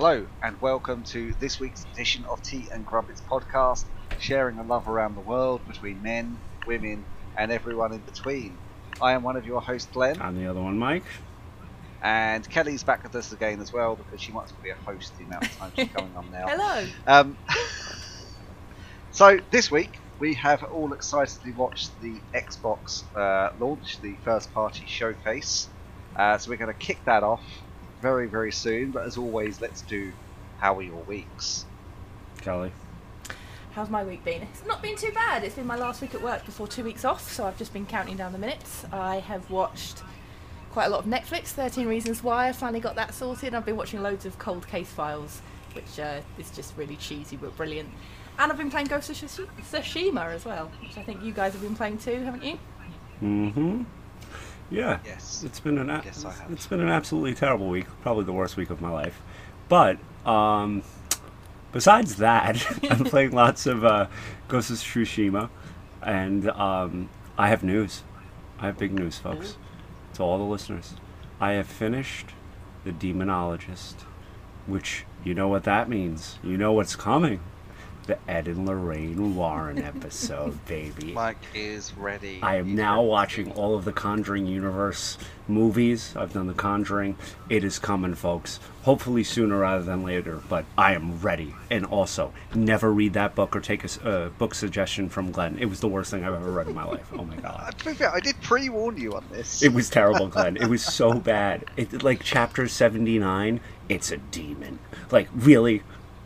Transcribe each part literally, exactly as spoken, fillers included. Hello and welcome to this week's edition of Tea and Grubbit's podcast, sharing the love around the world between men, women and everyone in between. I am one of your hosts, Glenn. And the other one, Mike. And Kelly's back with us again as well, because she might as well be a host the amount of time she's coming on now. Hello! Um, so this week we have all excitedly watched the Xbox uh, launch, the first party showcase. Uh, so we're going to kick that off very, very soon, but as always, let's do how are your weeks. Kelly, how's my week been? It's not been too bad. It's been my last week at work before two weeks off, so I've just been counting down the minutes. I have watched quite a lot of Netflix, Thirteen Reasons Why. I finally got that sorted. I've been watching loads of Cold Case Files, which uh, is just really cheesy but brilliant. And I've been playing Ghost of Tsushima as well, which I think you guys have been playing too, haven't you? Mm-hmm. Yeah, yes. It's been an a- yes, I have. It's been an absolutely terrible week, probably the worst week of my life. But um, besides that, I'm playing lots of uh, Ghost of Tsushima, and um, I have news. I have big news, folks, Ooh. to all the listeners. I have finished The Demonologist, which you know what that means. You know what's coming. The Ed and Lorraine Warren episode, baby. Mike is ready. I am now watching all of the Conjuring universe movies. I've done The Conjuring. It is coming, folks. Hopefully sooner rather than later, but I am ready. And also, never read that book or take a uh, book suggestion from Glenn. It was the worst thing I've ever read in my life. Oh my god. I did pre-warn you on this. It was terrible, Glenn. It was so bad. It, like chapter seventy-nine, it's a demon. Like, really?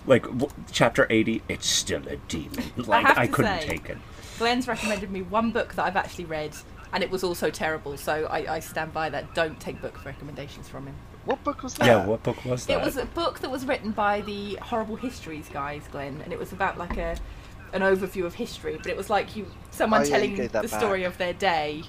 Like, chapter eighty, it's still a demon. Like, I, I couldn't say, take it. Glenn's recommended me one book that I've actually read, and it was also terrible, so I, I stand by that. Don't take book recommendations from him. What book was that? Yeah, what book was that? It was a book that was written by the Horrible Histories guys, Glenn, and it was about, like, a an overview of history, but it was like you someone oh, yeah, telling you the back. story of their day,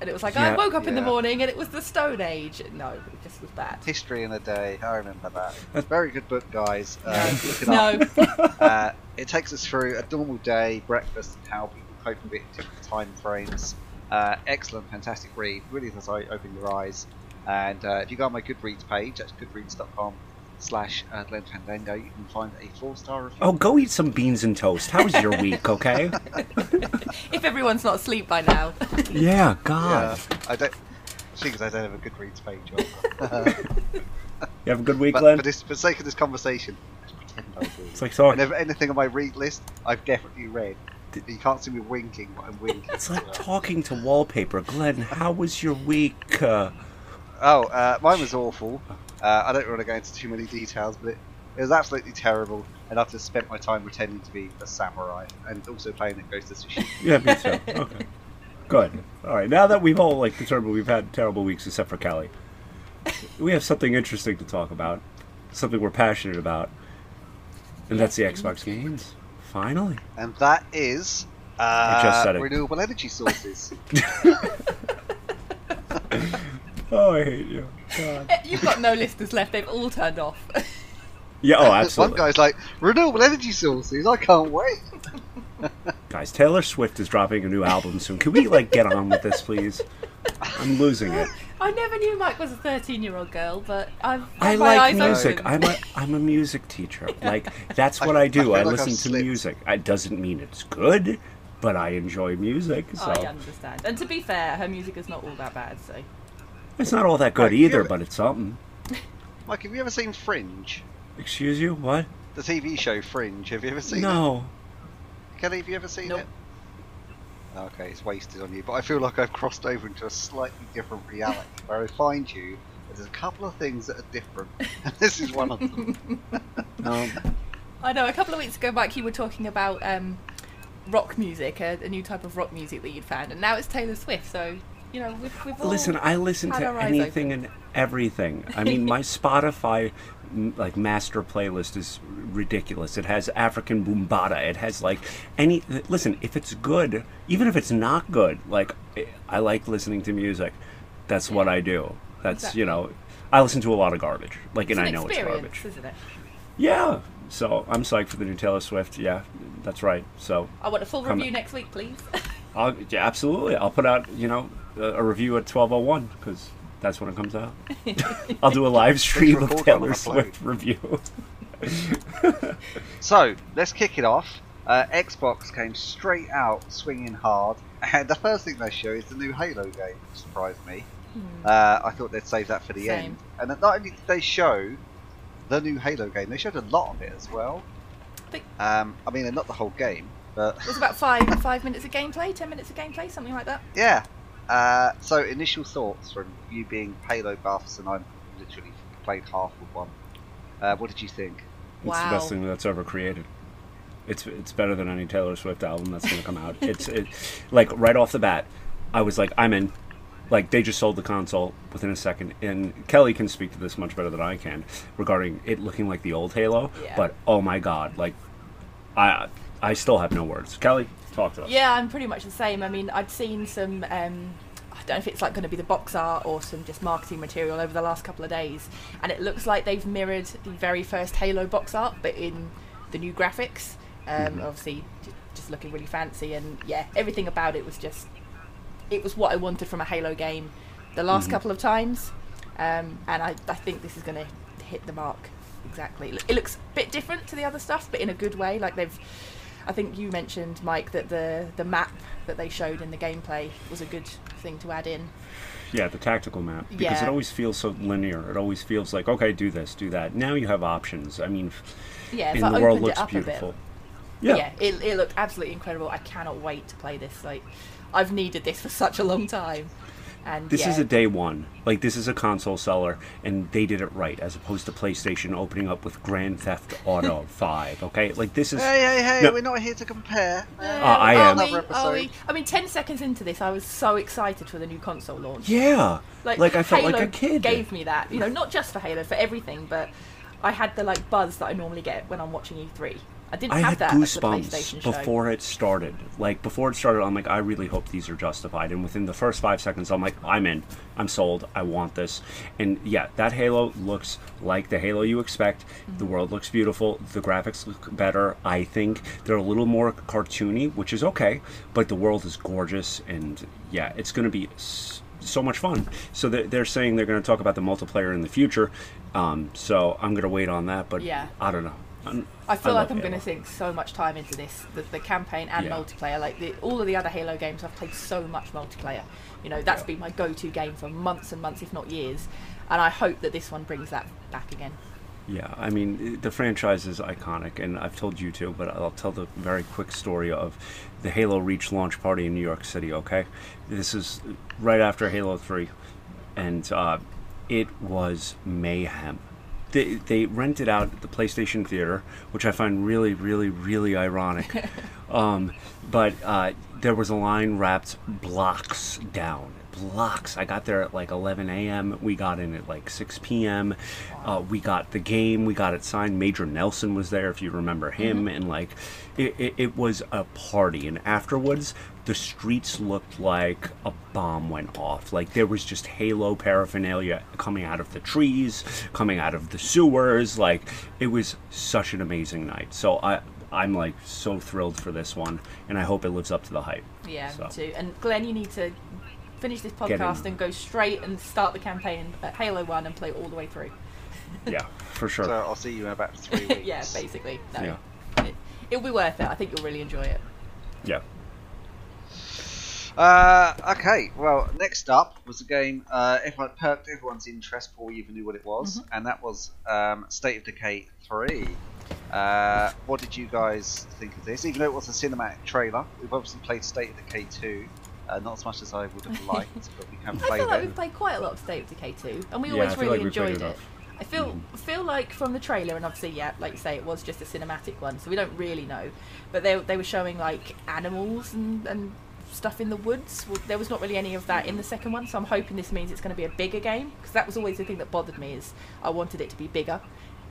and it was like, yeah. I woke up yeah. in the morning, and it was the Stone Age. No, it just was bad. History in a Day, I remember that. It's a very good book, guys. Uh, look it up. No. Uh, it takes us through a normal day, breakfast, and how people cope with it in different time frames. Uh, excellent, fantastic read. Really does open your eyes. And uh, if you go on my Goodreads page, that's goodreads dot com. Slash uh, Glenn Fandango, you can find a four-star review. Oh, go eat some beans and toast. How was your week, okay? If everyone's not asleep by now. Yeah, God. Yeah, I don't. It's because I don't have a Goodreads page. You have a good week, but, Glenn? For, this, for the sake of this conversation, let's pretend I do. It's like, sorry. And anything on my read list, I've definitely read. You can't see me winking, but I'm winking. It's like talking to wallpaper. Glenn, how was your week? Uh... Oh, uh, mine was awful. Uh, I don't want to go into too many details, but it, it was absolutely terrible, and I've just spent my time pretending to be a samurai, and also playing at Ghost of Tsushima. Yeah, me too. Okay. Good. All right, now that we've all like determined we've had terrible weeks, except for Callie, we have something interesting to talk about, something we're passionate about, and that's the Xbox games. Finally. And that is uh, just said it. renewable energy sources. Oh, I hate you. God. You've got no listeners left. They've all turned off. Yeah, oh, absolutely. One guy's like, renewable energy sources, I can't wait. Guys, Taylor Swift is dropping a new album soon. Can we, like, get on with this, please? I'm losing it. I never knew Mike was a thirteen-year-old girl, but I've I like music. I'm a, I'm a music teacher. Like, that's what I, I do. I, I like listen I've to slipped. music. It doesn't mean it's good, but I enjoy music. So. I understand. And to be fair, her music is not all that bad, so... It's not all that good Mike, either, ever, but it's something. Mike, have you ever seen Fringe? Excuse you? What? The T V show Fringe. Have you ever seen no. it? No. Kelly, have you ever seen nope. it? Okay, it's wasted on you, but I feel like I've crossed over into a slightly different reality where I find you. There's a couple of things that are different, and this is one of them. um, I know, a couple of weeks ago, Mike, you were talking about um, rock music, a, a new type of rock music that you'd found, and now it's Taylor Swift, so... You know, we've, we've listen, I listen to anything open. and everything. I mean, my Spotify like master playlist is ridiculous. It has African Boombata. It has like any. Listen, if it's good, even if it's not good, like I like listening to music. That's yeah. what I do. That's exactly. you know, I listen to a lot of garbage. Like, it's and an I know it's garbage. Isn't it? Yeah. So I'm psyched for the new Taylor Swift. Yeah, that's right. So I want a full review in. next week, please. I'll, yeah, absolutely. I'll put out you know. a review at twelve oh one, because That's when it comes out. I'll do a live stream of Taylor Swift review. So, let's kick it off. Uh, Xbox came straight out swinging hard, and the first thing they show is the new Halo game, which surprised me. Mm. Uh, I thought they'd save that for the Same. end. And not only did they show the new Halo game, they showed a lot of it as well. But um, I mean, not the whole game, but... It was about five, five minutes of gameplay, ten minutes of gameplay, something like that. Yeah. Uh, so, initial thoughts from you being Halo buffs, and I've literally played half of one. Uh, what did you think? Wow. It's the best thing that's ever created. It's it's better than any Taylor Swift album that's going to come out. It's it, like, right off the bat, I was like, I'm in. Like, they just sold the console within a second, and Kelly can speak to this much better than I can regarding it looking like the old Halo. Yeah. But oh my god, like, I I still have no words. Kelly, talk to us. Yeah, I'm pretty much the same. I mean, I'd seen some. Um, I don't know if it's like going to be the box art or some just marketing material over the last couple of days, and it looks like they've mirrored the very first Halo box art, but in the new graphics. Um, mm-hmm. Obviously, just looking really fancy, and yeah, everything about it was just. It was what I wanted from a Halo game the last mm-hmm. couple of times, um, and I, I think this is going to hit the mark exactly. It looks a bit different to the other stuff, but in a good way. Like they've, I think you mentioned, Mike, that the, the map that they showed in the gameplay was a good thing to add in. Yeah, the tactical map, because yeah. it always feels so linear. It always feels like, okay, do this, do that. Now you have options. I mean, yeah, and the world looks beautiful. Yeah, yeah it, it looked absolutely incredible. I cannot wait to play this. Like. I've needed this for such a long time. And This yeah. is a day one. Like, this is a console seller, and they did it right, as opposed to PlayStation opening up with Grand Theft Auto five, okay? Like, this is... Hey, hey, hey, no, we're not here to compare. Uh, uh, I am. We, are we? I mean, ten seconds into this, I was so excited for the new console launch. Yeah. Like, like I felt Halo like a kid. Gave me that. You know, not just for Halo, for everything, but I had the, like, buzz that I normally get when I'm watching E three. I didn't I have had that goosebumps before it started. Like, before it started, I'm like, I really hope these are justified. And within the first five seconds, I'm like, I'm in. I'm sold. I want this. And yeah, that Halo looks like the Halo you expect. Mm-hmm. The world looks beautiful. The graphics look better, I think. They're a little more cartoony, which is okay. But the world is gorgeous. And yeah, it's going to be so much fun. So they're saying they're going to talk about the multiplayer in the future. Um, so I'm going to wait on that. But yeah. I don't know. I'm, I feel I like I'm Halo. Gonna sink so much time into this, the, the campaign and yeah. multiplayer. Like the, all of the other Halo games, I've played so much multiplayer. You know, that's yeah. been my go-to game for months and months, if not years. And I hope that this one brings that back again. Yeah, I mean, the franchise is iconic, and I've told you too, but I'll tell the very quick story of the Halo Reach launch party in New York City. Okay, this is right after Halo three, and uh, it was mayhem. They, they rented out the PlayStation Theater, which I find really, really, really ironic. um, but uh, there was a line wrapped blocks down. Blocks. I got there at like eleven a m We got in at like six p m Uh, we got the game. We got it signed. Major Nelson was there, if you remember him. Mm-hmm. And like, it, it, it was a party. And afterwards, the streets looked like a bomb went off. Like, there was just Halo paraphernalia coming out of the trees, coming out of the sewers. Like, it was such an amazing night. So I, I'm like so thrilled for this one, and I hope it lives up to the hype. Yeah, so. Me too. And Glenn, you need to finish this podcast and go straight and start the campaign at Halo one and play all the way through. Yeah, for sure. So I'll see you in about three weeks. Yeah, basically. No, yeah. It, it'll be worth it. I think you'll really enjoy it. Yeah. Uh, okay, well, next up was a game uh, everyone perked everyone's interest before you even knew what it was, mm-hmm. and that was um, State of Decay three. Uh, what did you guys think of this? Even though it was a cinematic trailer, we've obviously played State of Decay two, uh, not as much as I would have liked, but we can play it. I feel like we've played quite a lot of State of Decay two, and we yeah, always really like enjoyed it. Enough. I feel mm. feel like from the trailer, and obviously, yeah, like you say, it was just a cinematic one, so we don't really know, but they they were showing like animals and. and stuff in the woods. Well, there was not really any of that in the second one, so I'm hoping this means it's going to be a bigger game, because that was always the thing that bothered me, is I wanted it to be bigger,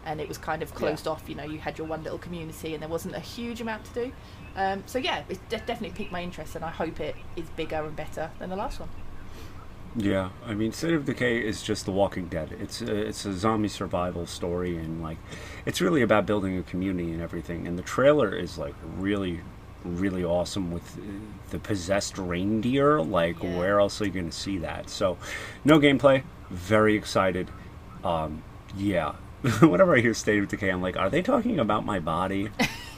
and it was kind of closed yeah. off. You know, you had your one little community and there wasn't a huge amount to do, um, so yeah, it de- definitely piqued my interest, and I hope it is bigger and better than the last one. Yeah, I mean, State of Decay is just The Walking Dead. It's a, it's a zombie survival story, and like, it's really about building a community and everything, and the trailer is like really really awesome with the possessed reindeer. Like, yeah. Where else are you going to see that? So, no gameplay. Very excited. Um, yeah. Whenever I hear State of Decay, I'm like, are they talking about my body?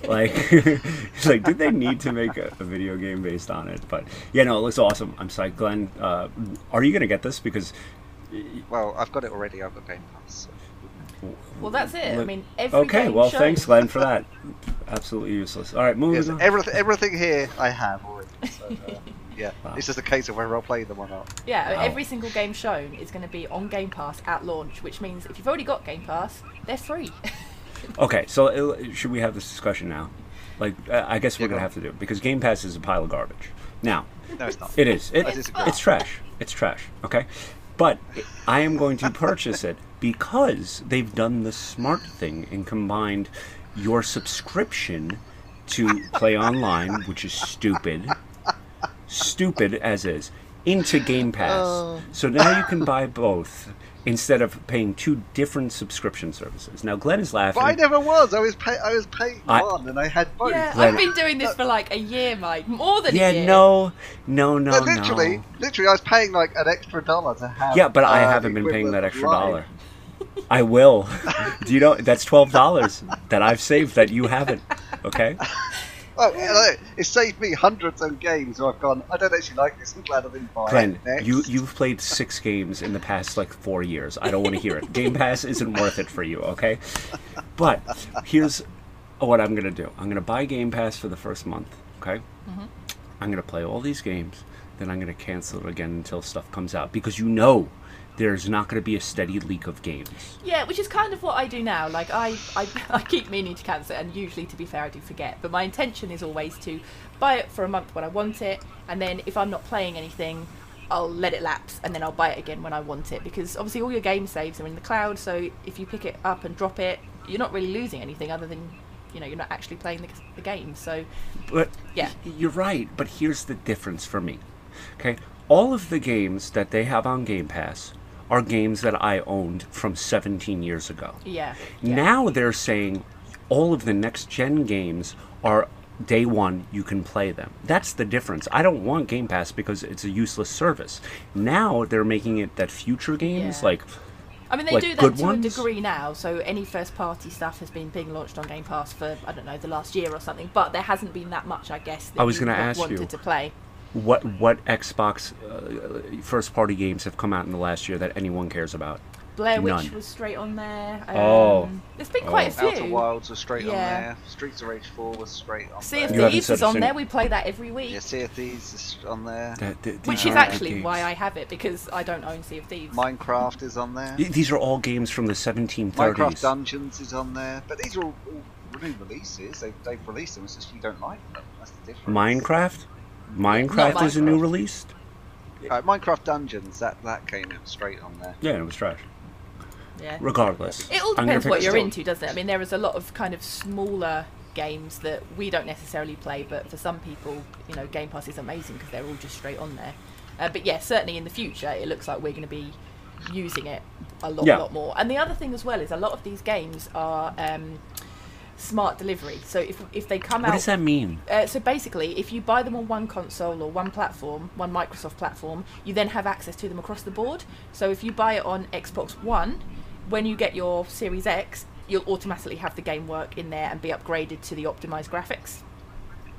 Like, it's like, did they need to make a, a video game based on it? But, yeah, no, it looks awesome. I'm psyched. Glenn, uh, are you going to get this? Because... Well, I've got it already. I've got Game Pass. So. Well, that's it. I mean, every Okay, game well, shows. Thanks, Glenn, for that. Absolutely useless. All right, moving yes, on. Everything, everything here I have already. So, uh, yeah, wow. It's just a case of whether I'll play them or not. Yeah, wow. Every single game shown is going to be on Game Pass at launch, which means if you've already got Game Pass, they're free. Okay, so should we have this discussion now? Like, I guess we're yeah, going to have to do it, because Game Pass is a pile of garbage. Now, no, it's not. It is. It, it's, it's trash. It's trash, okay? But I am going to purchase it because they've done the smart thing and combined your subscription to Play Online, which is stupid, stupid as is, into Game Pass. Oh. So now you can buy both instead of paying two different subscription services. Now, Glenn is laughing. But I never was. I was, pay- I was paying I, one, and I had both. Yeah, Glenn, I've been doing this for like a year, Mike. More than yeah, a year. Yeah, no, no, no, no. Literally, no. literally, I was paying like an extra dollar to have... Yeah, but uh, I haven't been paying that extra line. dollar. I will. Do you know, that's twelve dollars that I've saved that you haven't, okay? Oh, it saved me hundreds of games where I've gone, I don't actually like this, I'm glad I didn't buy Glenn, it. Glenn, you, you've played six games in the past, like, four years. I don't want to hear it. Game Pass isn't worth it for you, okay? But here's what I'm going to do. I'm going to buy Game Pass for the first month, okay? Mm-hmm. I'm going to play all these games, then I'm going to cancel it again until stuff comes out. Because you know there's not going to be a steady leak of games. Yeah, which is kind of what I do now. Like, I, I, I keep meaning to cancel it, and usually, to be fair, I do forget. But my intention is always to buy it for a month when I want it, and then if I'm not playing anything, I'll let it lapse, and then I'll buy it again when I want it. Because, obviously, all your game saves are in the cloud, so if you pick it up and drop it, you're not really losing anything other than... You know, you're not actually playing the, the game, so... But yeah. You're right, but here's the difference for me. Okay, all of the games that they have on Game Pass are games that I owned from seventeen years ago. Yeah. yeah. Now they're saying all of the next-gen games are day one, you can play them. That's the difference. I don't want Game Pass because it's a useless service. Now they're making it that future games, yeah. like... I mean, they like do that to ones? a degree now, so any first-party stuff has been being launched on Game Pass for, I don't know, the last year or something, but there hasn't been that much, I guess, that I was gonna ask wanted you, to play. What what Xbox uh, first-party games have come out in the last year that anyone cares about? Blair Witch None. was straight on there. Um, oh. There's been quite oh. a few. Outer Wilds was straight yeah. on there. Streets of Rage four was straight on sea there. Sea of Thieves is on there. We play that every week. Yeah, Sea of Thieves is on there. The, the, the Which is actually games. why I have it, because I don't own Sea of Thieves. Minecraft is on there. These are all games from the seventeen thirties. Minecraft Dungeons is on there. But these are all, all new releases. They, they've released them, it's just you don't like them. That's the difference. Minecraft? Minecraft, Minecraft. is a new release? Uh, Minecraft Dungeons, that, that came straight on there. Yeah, it was trash. Yeah. Regardless, it all depends what you're into, doesn't it? I mean, there is a lot of kind of smaller games that we don't necessarily play, but for some people, you know, Game Pass is amazing because they're all just straight on there. Uh, but yeah, certainly in the future, it looks like we're going to be using it a lot, yeah. lot more. And the other thing as well is a lot of these games are um, smart delivery. So if if they come out, what does that mean? Uh, so basically, if you buy them on one console or one platform, one Microsoft platform, you then have access to them across the board. So if you buy it on Xbox One, when you get your Series X, you'll automatically have the game work in there and be upgraded to the optimised graphics.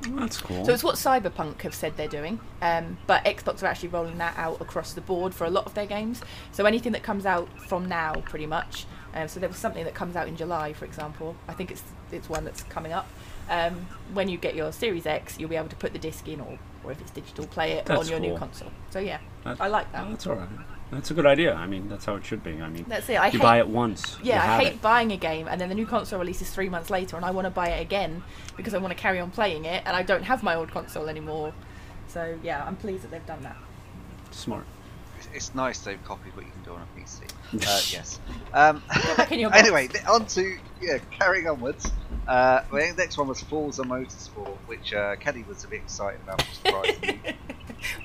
That's cool. So it's what Cyberpunk have said they're doing, um, but Xbox are actually rolling that out across the board for a lot of their games. So anything that comes out from now, pretty much. Um, so there was something that comes out in July, for example. I think it's it's one that's coming up. Um, when you get your Series X, you'll be able to put the disc in, or, or if it's digital, play it that's on your cool. new console. So yeah, that's, I like that. That's all right. That's a good idea. I mean, that's how it should be. I mean, that's it. I you hate, buy it once. Yeah, I hate it. buying a game, and then the new console releases three months later, and I want to buy it again because I want to carry on playing it, and I don't have my old console anymore. So, yeah, I'm pleased that they've done that. Smart. It's nice they've copied what you can do on a P C. uh, yes. Um, anyway, on to, yeah, carrying onwards. Uh, the next one was Forza Motorsport, which uh, Kelly was a bit excited about, surprisingly.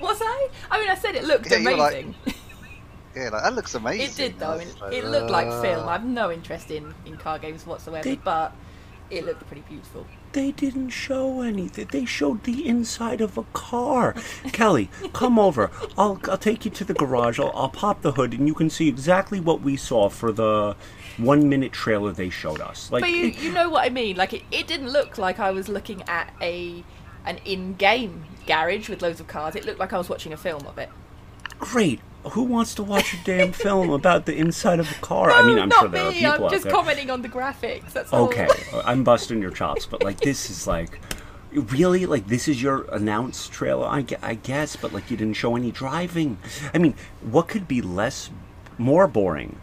Was I? I mean, I said it looked yeah, amazing. Yeah, like, that looks amazing. It did, though. It, like, it looked uh... like film. I have no interest in, in car games whatsoever, they... but it looked pretty beautiful. They didn't show anything. They showed the inside of a car. Kelly, come over. I'll I'll take you to the garage. I'll, I'll pop the hood, and you can see exactly what we saw for the one-minute trailer they showed us. Like, but you, it, you know what I mean. Like, it, it didn't look like I was looking at a an in-game garage with loads of cars. It looked like I was watching a film of it. Great. Who wants to watch a damn film about the inside of a car? No, I mean, I'm sure there me. are people I'm out there. I'm just commenting on the graphics. That's okay. All. I'm busting your chops, but like, this is like, really, like, this is your announced trailer, I, I guess, but like, you didn't show any driving. I mean, what could be less, more boring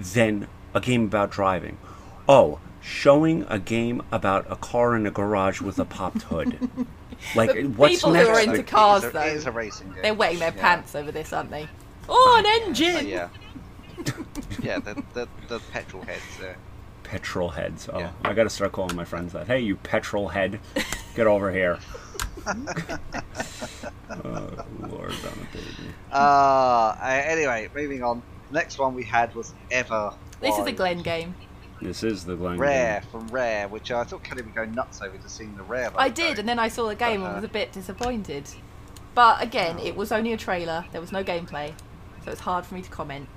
than a game about driving? Oh, showing a game about a car in a garage with a popped hood. Like, but what's people next? who are into like, cars, though, is a racing game. They're wetting their yeah. pants over this, aren't they? Oh, an engine! Uh, yeah, yeah, the, the, the petrol heads there. Petrol heads. Oh, yeah. I got to start calling my friends that. Hey, you petrol head, get over here. Oh, Lord, I'm a baby. Uh, anyway, moving on. The next one we had was Everwild. This is a Glenn game. This is the Glenn Rare game. from Rare, which I thought Kelly would go nuts over to seeing the Rare. I did, and then I saw the game but, uh, and was a bit disappointed. But again, oh. it was only a trailer. There was no gameplay. So it's hard for me to comment.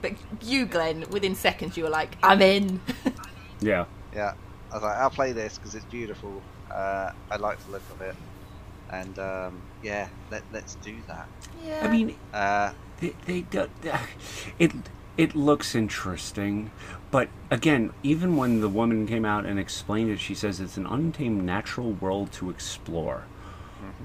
But you, Glenn, within seconds, you were like, I'm in. Yeah. Yeah. I was like, I'll play this because it's beautiful. Uh, I like the look of it. And um, yeah, let, let's do that. Yeah. I mean, uh, they, they don't, it, it looks interesting. But again, even when the woman came out and explained it, she says it's an untamed natural world to explore.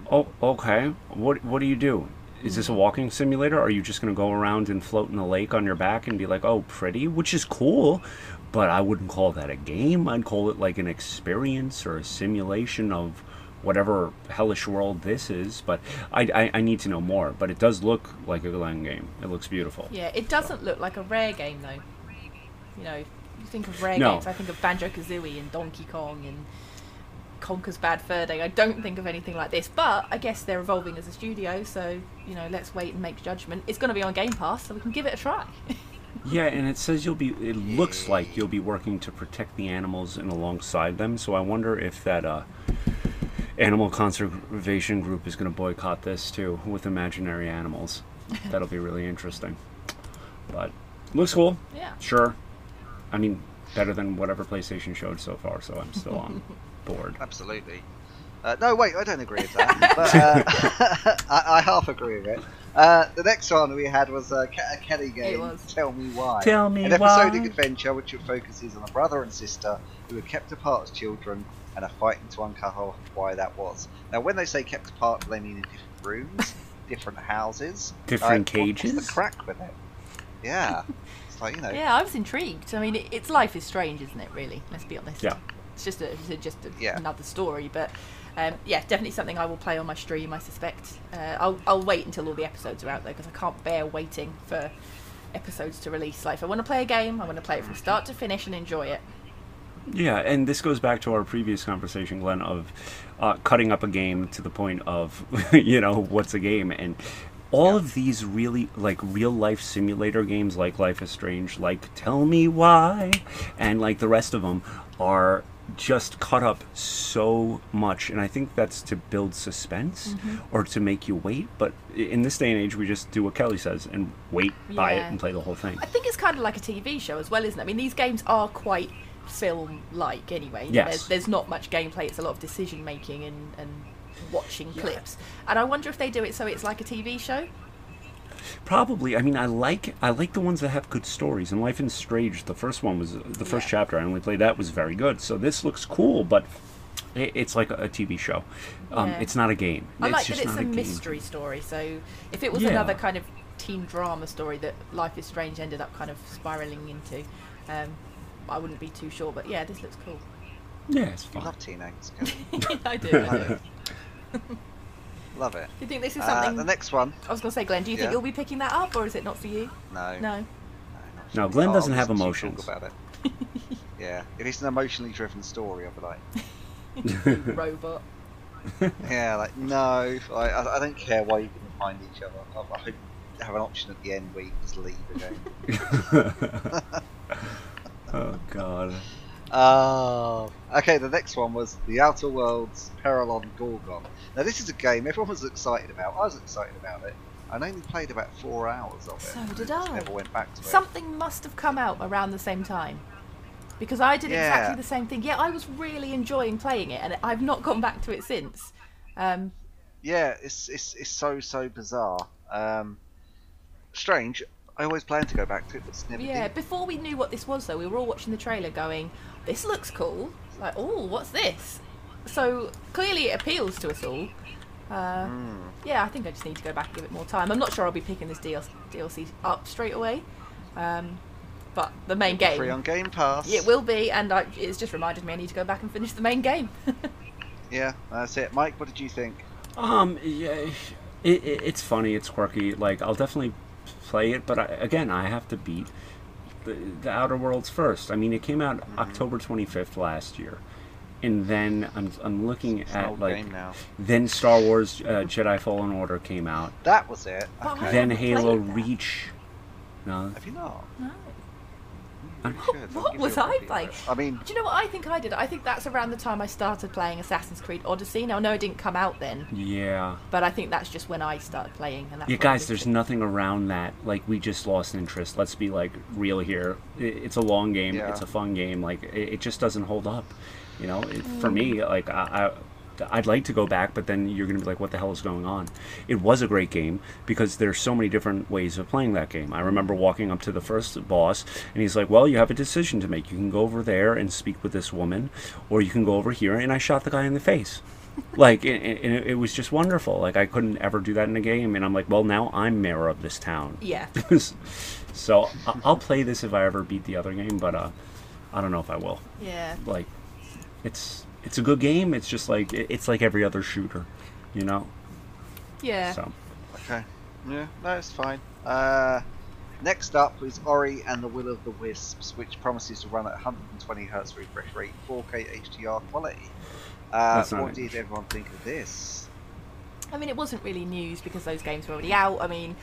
Mm-hmm. Oh, okay. What, what do you do? Is this a walking simulator? Or are you just going to go around and float in the lake on your back and be like, oh, pretty? Which is cool, but I wouldn't call that a game. I'd call it like an experience or a simulation of whatever hellish world this is. But I, I, I need to know more. But it does look like a Glen game. It looks beautiful. Yeah, it doesn't so. look like a Rare game, though. You know, you think of Rare no. games, I think of Banjo-Kazooie and Donkey Kong and Conker's Bad Fur Day. I don't think of anything like this, but I guess they're evolving as a studio, so you know, let's wait and make judgment. It's going to be on Game Pass, so we can give it a try. Yeah, and it says you'll be it looks like you'll be working to protect the animals and alongside them, so I wonder if that uh animal conservation group is going to boycott this too with imaginary animals. That'll be really interesting. But looks cool. Yeah, sure. I mean, better than whatever PlayStation showed so far, so I'm still on board. Absolutely. Uh, no, wait, I don't agree with that. But, uh, I, I half agree with it. Uh, the next one we had was a Kelly game, Tell Me Why. Tell me An episodic why. adventure which focuses on a brother and sister who were kept apart as children and are fighting to uncover why that was. Now, when they say kept apart, they mean in different rooms, different houses, different uh, cages. What's the crack with it? Yeah. It's like, you know. Yeah, I was intrigued. I mean, it, it's Life is Strange, isn't it, really? Let's be honest. Yeah. It's just a, it's just a, yeah. another story, but um, yeah, definitely something I will play on my stream, I suspect. Uh, I'll, I'll wait until all the episodes are out, though, because I can't bear waiting for episodes to release. Like, if I want to play a game, I want to play it from start to finish and enjoy it. Yeah, and this goes back to our previous conversation, Glenn, of uh, cutting up a game to the point of, you know, what's a game? And all yeah. of these really, like, real-life simulator games like Life is Strange, like Tell Me Why, and like the rest of them are just cut up so much, and I think that's to build suspense mm-hmm. or to make you wait. But in this day and age, we just do what Kelly says and wait, yeah. buy it, and play the whole thing. I think it's kind of like a T V show as well, isn't it? I mean, these games are quite film-like anyway. Yes. There's, there's not much gameplay. It's a lot of decision-making and, and watching yeah. clips. And I wonder if they do it so it's like a T V show. Probably. I mean, I like I like the ones that have good stories. And Life is Strange, the first one was the first yeah. chapter I only played. That was very good. So this looks cool, but it, it's like a, a T V show. Um, yeah. It's not a game. I like it's that just it's a, a mystery story. So if it was yeah. another kind of teen drama story that Life is Strange ended up kind of spiraling into, um, I wouldn't be too sure. But yeah, this looks cool. Yeah, it's fun. I love teen angst. I do. I do. Love it. Do you think this is something... Uh, the next one. I was going to say, Glenn, do you yeah. think you'll be picking that up, or is it not for you? No. No. No, no Glenn doesn't have emotions. About it. Yeah. If it's an emotionally driven story, I'll be like... Robot. Yeah, like, no. I, I, I don't care why you can find each other. I, I hope you have an option at the end where you just leave again. Oh, God. Oh, okay, the next one was The Outer Worlds, Perelon Gorgon. Now this is a game everyone was excited about. I was excited about it. I only played about four hours of it. So did I. I never went back to it. Something must have come out around the same time. Because I did yeah. exactly the same thing. Yeah, I was really enjoying playing it, and I've not gone back to it since. Um, yeah, it's, it's, it's so, so bizarre. Um, strange. I always planned to go back to it, but it's never Yeah, did. Before we knew what this was, though, we were all watching the trailer going, this looks cool. Like, oh, what's this? So, clearly it appeals to us all. Uh, mm. Yeah, I think I just need to go back and give it more time. I'm not sure I'll be picking this D L C up straight away. Um, but the main game... Free on Game Pass. It will be, and I, it's just reminded me I need to go back and finish the main game. Yeah, that's it. Mike, what did you think? Um, yeah, it, it, it's funny, it's quirky. Like, I'll definitely... play it, but I, again, I have to beat the, the Outer Worlds first. I mean, it came out mm-hmm. October twenty-fifth last year, and then I'm I'm looking it's at like now. Then Star Wars uh, Jedi Fallen Order came out. That was it. Okay. Then Halo Reach. No, have you not? No. What, what was I playing? I mean, do you know what I think I did? I think that's around the time I started playing Assassin's Creed Odyssey. Now, I know it didn't come out then. Yeah. But I think that's just when I started playing. And that's yeah, guys, there's nothing around that. Like, we just lost interest. Let's be, like, real here. It's a long game. Yeah. It's a fun game. Like, it just doesn't hold up. You know, it, for me, like, I... I I'd like to go back, but then you're going to be like, what the hell is going on? It was a great game because there's so many different ways of playing that game. I remember walking up to the first boss, and he's like, well, you have a decision to make. You can go over there and speak with this woman, or you can go over here, and I shot the guy in the face. Like, it, it, it was just wonderful. Like, I couldn't ever do that in a game, and I'm like, well, now I'm mayor of this town. Yeah. So I'll play this if I ever beat the other game, but uh, I don't know if I will. Yeah. Like, it's... It's a good game. It's just like it's like every other shooter, you know. Yeah. So. Okay. Yeah. No, it's fine. Uh, next up is Ori and the Will of the Wisps, which promises to run at one hundred twenty hertz refresh rate, four K H D R quality. Uh, what did everyone think of this? I mean, it wasn't really news because those games were already out. I mean,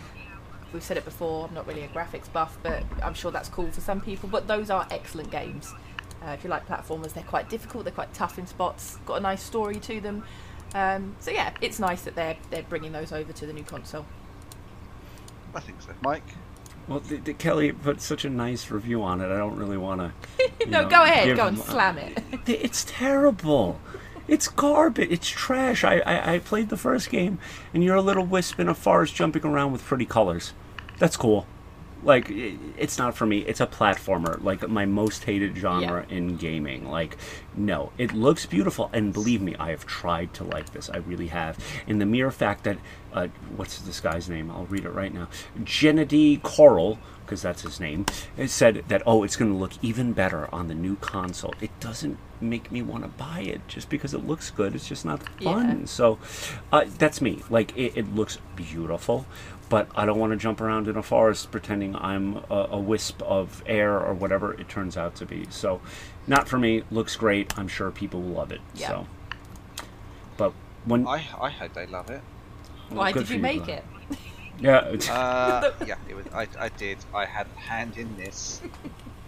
we've said it before. I'm not really a graphics buff, but I'm sure that's cool for some people. But those are excellent games. Uh, if you like platformers, they're quite difficult, they're quite tough in spots, got a nice story to them. Um, so yeah, it's nice that they're they're bringing those over to the new console. I think so. Mike? Well, the, the Kelly put such a nice review on it, I don't really want to... No, know, go ahead, go and them, slam it. It's terrible. It's garbage. It's trash. I, I, I played the first game, and you're a little wisp in a forest jumping around with pretty colors. That's cool. Like, it's not for me. It's a platformer, like my most hated genre yeah. in gaming. Like, no, it looks beautiful, and believe me, I have tried to like this. I really have. And the mere fact that, uh, what's this guy's name? I'll read it right now. Gennady Coral, because that's his name, said that, oh, it's going to look even better on the new console. It doesn't make me want to buy it just because it looks good. It's just not fun. Yeah. So uh, that's me. Like, it, it looks beautiful. But I don't want to jump around in a forest pretending I'm a, a wisp of air or whatever it turns out to be. So, not for me. Looks great. I'm sure people will love it. Yeah. So, but when I I hope they love it. Well, Why did you, you make though. it? Yeah. Uh, yeah. It was, I I did. I had a hand in this.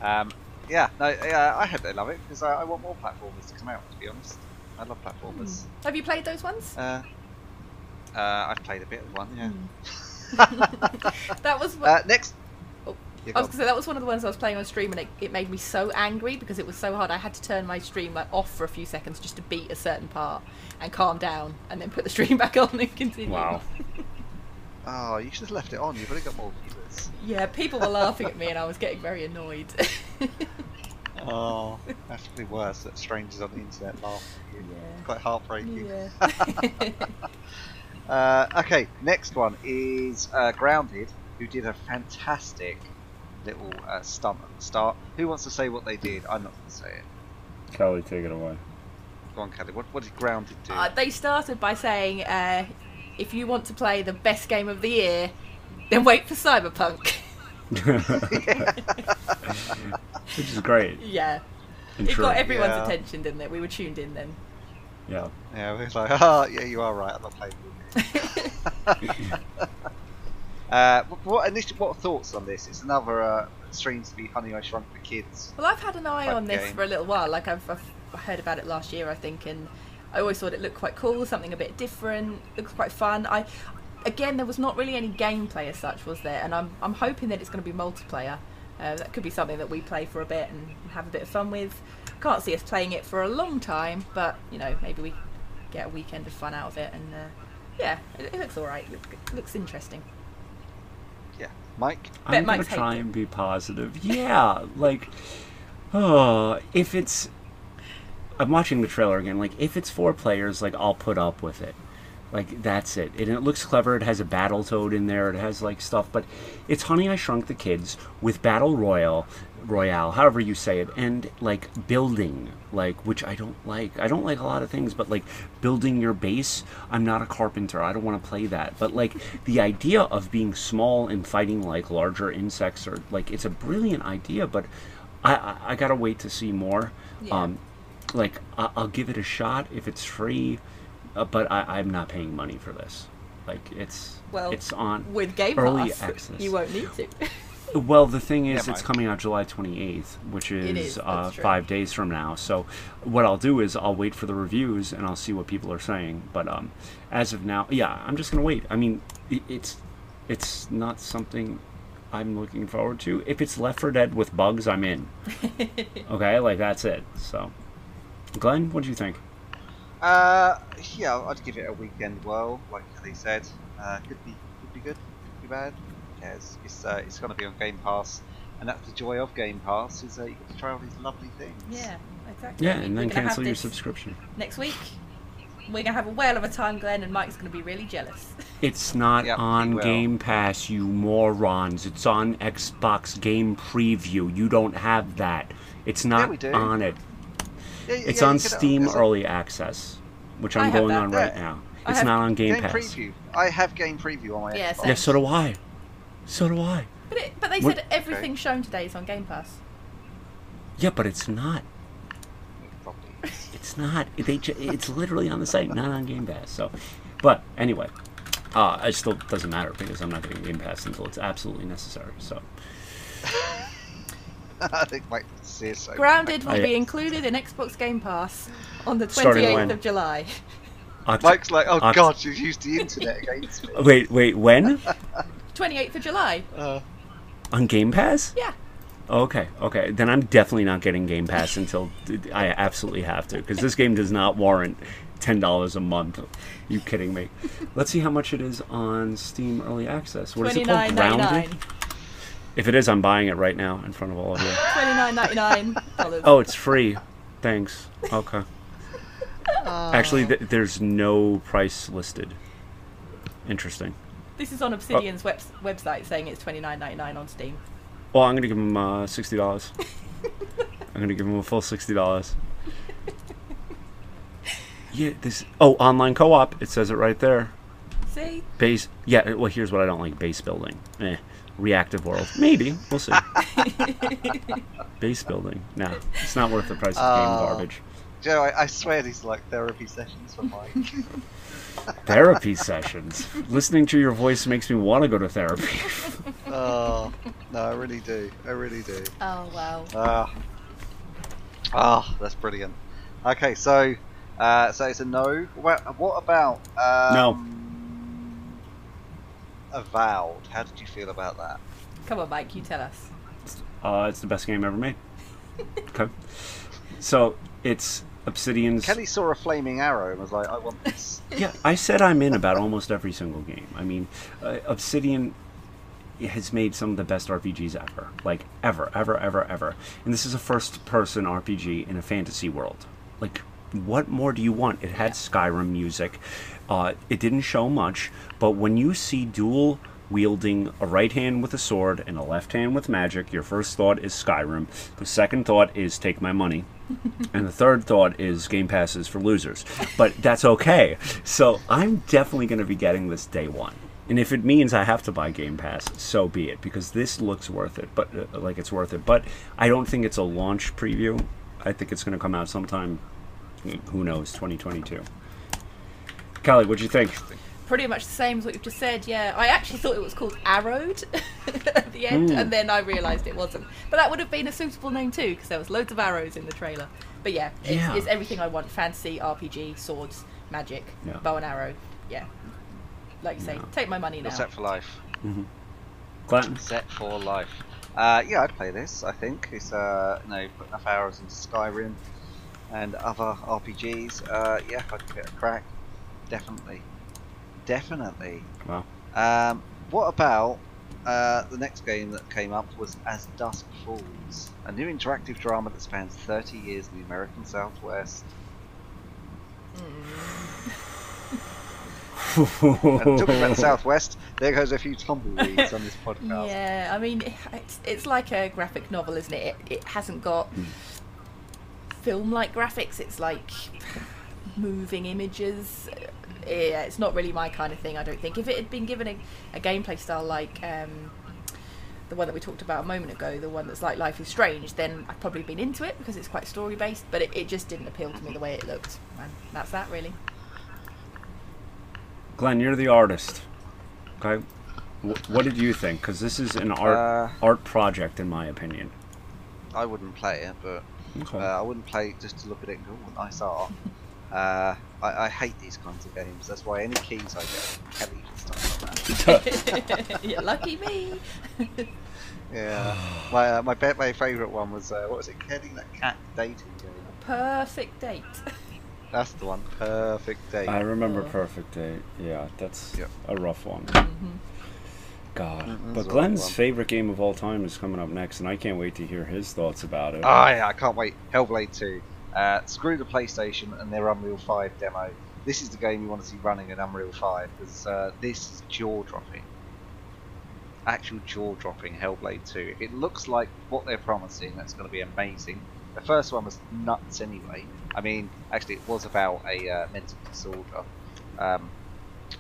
Um. Yeah. No. Yeah. I hope they love it because I, I want more platformers to come out. To be honest, I love platformers. Mm. Have you played those ones? Uh. Uh. I've played a bit of one. Yeah. Mm. That was one, uh, next. Oh, I was gonna say that was one of the ones I was playing on stream, and it, it made me so angry because it was so hard. I had to turn my stream like off for a few seconds just to beat a certain part and calm down, and then put the stream back on and continue. Wow. Oh, you should have left it on. You've already got more viewers. Yeah, people were laughing at me, and I was getting very annoyed. Oh, that's probably worse that strangers on the internet laugh. Yeah. It's quite heartbreaking. Yeah. Uh, okay, next one is uh, Grounded, who did a fantastic little uh, stunt at the start. Who wants to say what they did? I'm not going to say it. Kelly, take it away. Go on, Kelly. What, what did Grounded do? Uh, they started by saying, uh, if you want to play the best game of the year, then wait for Cyberpunk. Which is great. Yeah. And it true. got everyone's yeah. attention, didn't it? We were tuned in then. Yeah. Yeah, we were like, oh, yeah, you are right. I'm not playing. uh, what, what, what thoughts on this? It's another uh, streams to be Honey I Shrunk the Kids. Well, I've had an eye on this game for a little while. Like I've, I've heard about it last year, I think, and I always thought it looked quite cool, something a bit different, looks quite fun. I, again, there was not really any gameplay as such, was there? And I'm I'm hoping that it's going to be multiplayer. Uh, that could be something that we play for a bit and have a bit of fun with. Can't see us playing it for a long time, but you know, maybe we get a weekend of fun out of it. And uh, yeah, it, it looks all right. It looks, it looks interesting. Yeah, Mike. I'm gonna try and be positive. Yeah, like, oh, if it's, I'm watching the trailer again. Like, if it's four players, like I'll put up with it. Like, that's it. And it looks clever. It has a Battletoad in there. It has, like, stuff. But it's Honey, I Shrunk the Kids with Battle Royale, Royale, however you say it, and, like, building, like, which I don't like. I don't like a lot of things, but, like, building your base, I'm not a carpenter. I don't want to play that. But, like, the idea of being small and fighting, like, larger insects, or, like, it's a brilliant idea, but I, I, I got to wait to see more. Yeah. Um, like, I, I'll give it a shot if it's free. Uh, but I, I'm not paying money for this. Like, it's well, it's on with Game early Pass, access. You won't need to. Well, the thing is, yeah, it's coming out July twenty-eighth, which is, is. Uh, five days from now. So what I'll do is I'll wait for the reviews and I'll see what people are saying. But um, as of now, yeah, I'm just going to wait. I mean, it, it's it's not something I'm looking forward to. If it's Left four Dead with bugs, I'm in. Okay, like, that's it. So, Glenn, what do you think? Uh, yeah, I'd give it a weekend whirl, like Kelly said. Uh, could be, could be good, could be bad. Yeah, it's it's, uh, it's going to be on Game Pass, and that's the joy of Game Pass, is that uh, you get to try all these lovely things. Yeah, exactly. Yeah, and then cancel your subscription. Next week, we're going to have a whale of a time, Glenn, and Mike's going to be really jealous. It's not yep, on Game Pass, you morons. It's on Xbox Game Preview. You don't have that. It's not yeah, on it. Yeah, it's yeah, on Steam it, Early Access, which I'm going that. on right yeah. now. It's not on Game, Game Pass. Preview. I have Game Preview on my yeah, Xbox. Yeah, so do I. So do I. But, it, but they what? said everything okay. shown today is on Game Pass. Yeah, but it's not. It it's not. They. It's literally on the site, not on Game Pass. So, but anyway, uh, it still doesn't matter because I'm not getting Game Pass until it's absolutely necessary. So. I think Mike says so. Grounded will be included in Xbox Game Pass on the twenty-eighth of July. Oct Mike's like, oh Oct god, you've used the internet against me. Wait, wait, when? twenty-eighth of July. Uh, on Game Pass? Yeah. Okay, okay. Then I'm definitely not getting Game Pass until I absolutely have to, because this game does not warrant ten dollars a month. Are you kidding me? Let's see how much it is on Steam Early Access. What is it called? Grounded? If it is, I'm buying it right now in front of all of you. twenty-nine ninety-nine. Oh, it's free. Thanks. Okay. Uh, Actually, th there's no price listed. Interesting. This is on Obsidian's oh. web website saying it's twenty-nine ninety-nine on Steam. Well, I'm going to give them uh, sixty dollars. I'm going to give them a full sixty dollars. Yeah, this... Oh, online co-op. It says it right there. See? Base... Yeah, well, here's what I don't like. Base building. Eh. Reactive world, maybe, we'll see. Base building, no, nah, it's not worth the price of uh, game garbage. Joe, I, I swear these are like therapy sessions for Mike. Therapy sessions. Listening to your voice makes me want to go to therapy. Oh no, I really do. I really do. Oh wow. Ah, uh, oh, that's brilliant. Okay, so, uh, so it's a no. Well, what about? Um, no. Avowed. How did you feel about that? Come on, Mike, you tell us. Uh, it's the best game ever made. Okay. So, it's Obsidian's... Kelly saw a flaming arrow and was like, I want this. Yeah, I said I'm in about almost every single game. I mean, uh, Obsidian has made some of the best R P Gs ever. Like, ever, ever, ever, ever. And this is a first-person R P G in a fantasy world. Like, what more do you want? It had Skyrim music. Uh, it didn't show much, but when you see dual wielding a right hand with a sword and a left hand with magic, your first thought is Skyrim. The second thought is take my money. And the third thought is Game Passes for losers. But that's okay. So I'm definitely going to be getting this day one. And if it means I have to buy Game Pass, so be it, because this looks worth it, but uh, like it's worth it. But I don't think it's a launch preview. I think it's going to come out sometime, who knows, twenty twenty-two. Kelly, what'd you think? Pretty much the same as what you've just said, yeah. I actually thought it was called Arrowed at the end, mm. and then I realised it wasn't. But that would have been a suitable name too, because there was loads of arrows in the trailer. But yeah, it's, yeah. it's everything I want. Fantasy, R P G, swords, magic, yeah. bow and arrow. Yeah. Like you say, yeah. take my money now. You're set for life. Mm-hmm. Set for life. Uh, yeah, I'd play this, I think. It's, uh, you know, put enough arrows into Skyrim and other R P Gs. Uh, yeah, if I could get a crack, definitely. Definitely. Wow. Um, what about uh, the next game that came up was As Dusk Falls, a new interactive drama that spans thirty years in the American Southwest. Mm. And talking about the Southwest, there goes a few tumbleweeds on this podcast. Yeah, I mean, it's, it's like a graphic novel, isn't it? It, it hasn't got film-like graphics. It's like moving images. Yeah, it's not really my kind of thing, I don't think. If it had been given a, a gameplay style like um, the one that we talked about a moment ago, the one that's like Life is Strange, then I'd probably been into it because it's quite story based, but it, it just didn't appeal to me the way it looked. And that's that, really. Glenn, you're the artist. Okay, w- what did you think? Because this is an art uh, art project, in my opinion. I wouldn't play it, but okay. uh, I wouldn't play it just to look at it and go, oh, nice art. Uh, I, I hate these kinds of games. That's why any keys I get, Kelly and stuff like that. You're lucky me. Yeah, my uh, my my favourite one was uh, what was it, Kelly? That cat dating game. Perfect Date. That's the one. Perfect Date. I remember oh. Perfect Date. Yeah, that's yep. a rough one. Mm-hmm. God, mm-hmm. but Glenn's favourite game of all time is coming up next, and I can't wait to hear his thoughts about it. Oh yeah, I can't wait. Hellblade two. Uh, screw the PlayStation and their Unreal five demo. This is the game you want to see running in Unreal five, because uh, this is jaw-dropping. Actual jaw-dropping Hellblade two. It looks like what they're promising, that's going to be amazing. The first one was nuts anyway. I mean, actually it was about a uh, mental disorder, um,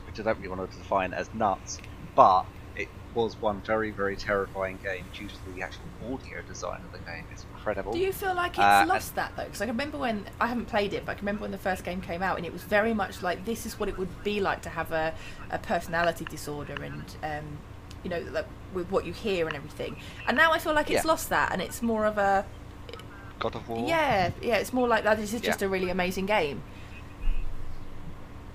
which I don't really want to define as nuts, but it was one very, very terrifying game due to the actual audio design of the game. It's incredible. Do you feel like it's uh, lost that, though? Because I can remember when... I haven't played it, but I can remember when the first game came out, and it was very much like, this is what it would be like to have a, a personality disorder, and, um, you know, like, with what you hear and everything. And now I feel like it's yeah. lost that, and it's more of a... God of War? Yeah, yeah, it's more like that. This is yeah. just a really amazing game.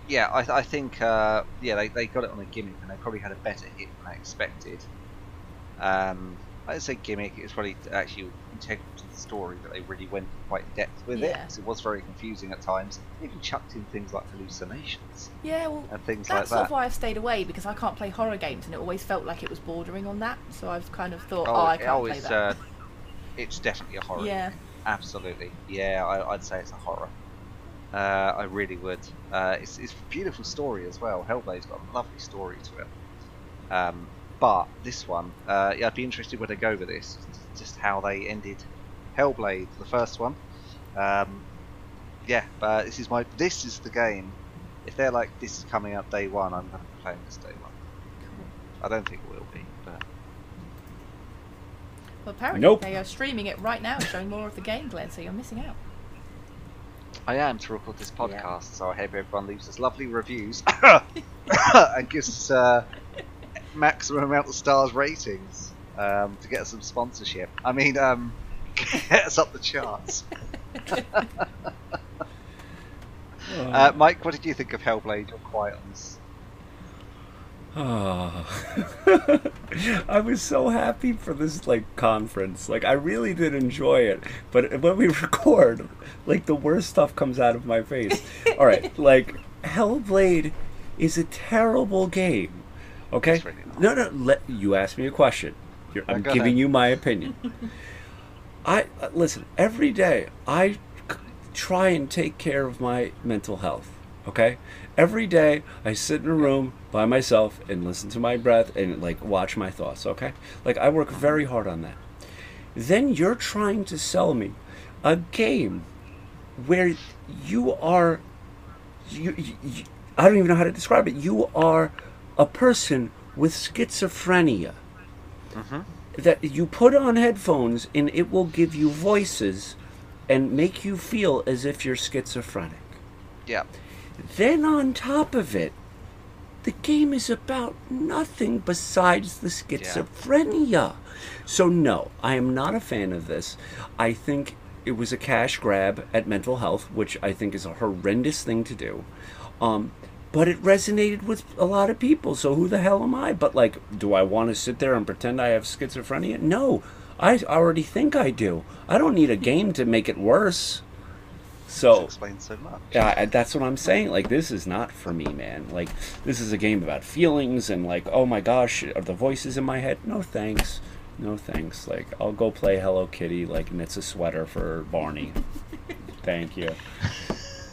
Yeah, I, th- I think uh, yeah they, they got it on a gimmick, and they probably had a better hit than I expected. Um, I'd say gimmick, it's probably actually integral to the story, but they really went quite in depth with yeah. it, because it was very confusing at times. They even chucked in things like hallucinations. Yeah, well, and things that's like that. Sort of why I've stayed away, because I can't play horror games, and it always felt like it was bordering on that. So I've kind of thought, oh, oh I can't always, play that. Uh, it's definitely a horror. Yeah, game. Absolutely. Yeah, I, I'd say it's a horror. Uh, I really would. Uh, it's, it's a beautiful story as well. Hellblade's got a lovely story to it. Um, but this one, uh, yeah, I'd be interested where they go with this. Just how they ended Hellblade, the first one. Um, yeah, uh, this is my. This is the game. If they're like, this is coming up day one, I'm going to be playing this day one. Cool. I don't think it will be. But... Well, apparently nope. they are streaming it right now, showing more of the game, Glenn. So you're missing out. I am to record this podcast, yeah. so I hope everyone leaves us lovely reviews and gives us uh, maximum amount of stars ratings um, to get us some sponsorship. I mean, um, get us up the charts. uh, Mike, what did you think of Hellblade? You're quiet on this. Oh. I was so happy for this like conference. Like I really did enjoy it, but when we record, like the worst stuff comes out of my face. All right, like Hellblade is a terrible game. Okay? Really no, no. Let you ask me a question. You're, I'm giving ahead. you my opinion. I uh, listen every day. I c- try and take care of my mental health. Okay? Every day, I sit in a room by myself and listen to my breath and, like, watch my thoughts, okay? Like, I work very hard on that. Then you're trying to sell me a game where you are... You, you, you, I don't even know how to describe it. You are a person with schizophrenia uh-huh. that you put on headphones and it will give you voices and make you feel as if you're schizophrenic. Yeah. Then on top of it, the game is about nothing besides the schizophrenia. Yeah. So no, I am not a fan of this. I think it was a cash grab at mental health, which I think is a horrendous thing to do. Um, but it resonated with a lot of people, so who the hell am I? But, like, do I want to sit there and pretend I have schizophrenia? No, I already think I do. I don't need a game to make it worse. So, explains so much. Yeah, that's what I'm saying. Like, this is not for me, man. Like, this is a game about feelings and, like, oh my gosh, are the voices in my head? No thanks. No thanks. Like, I'll go play Hello Kitty, like, knits a sweater for Barney. Thank you.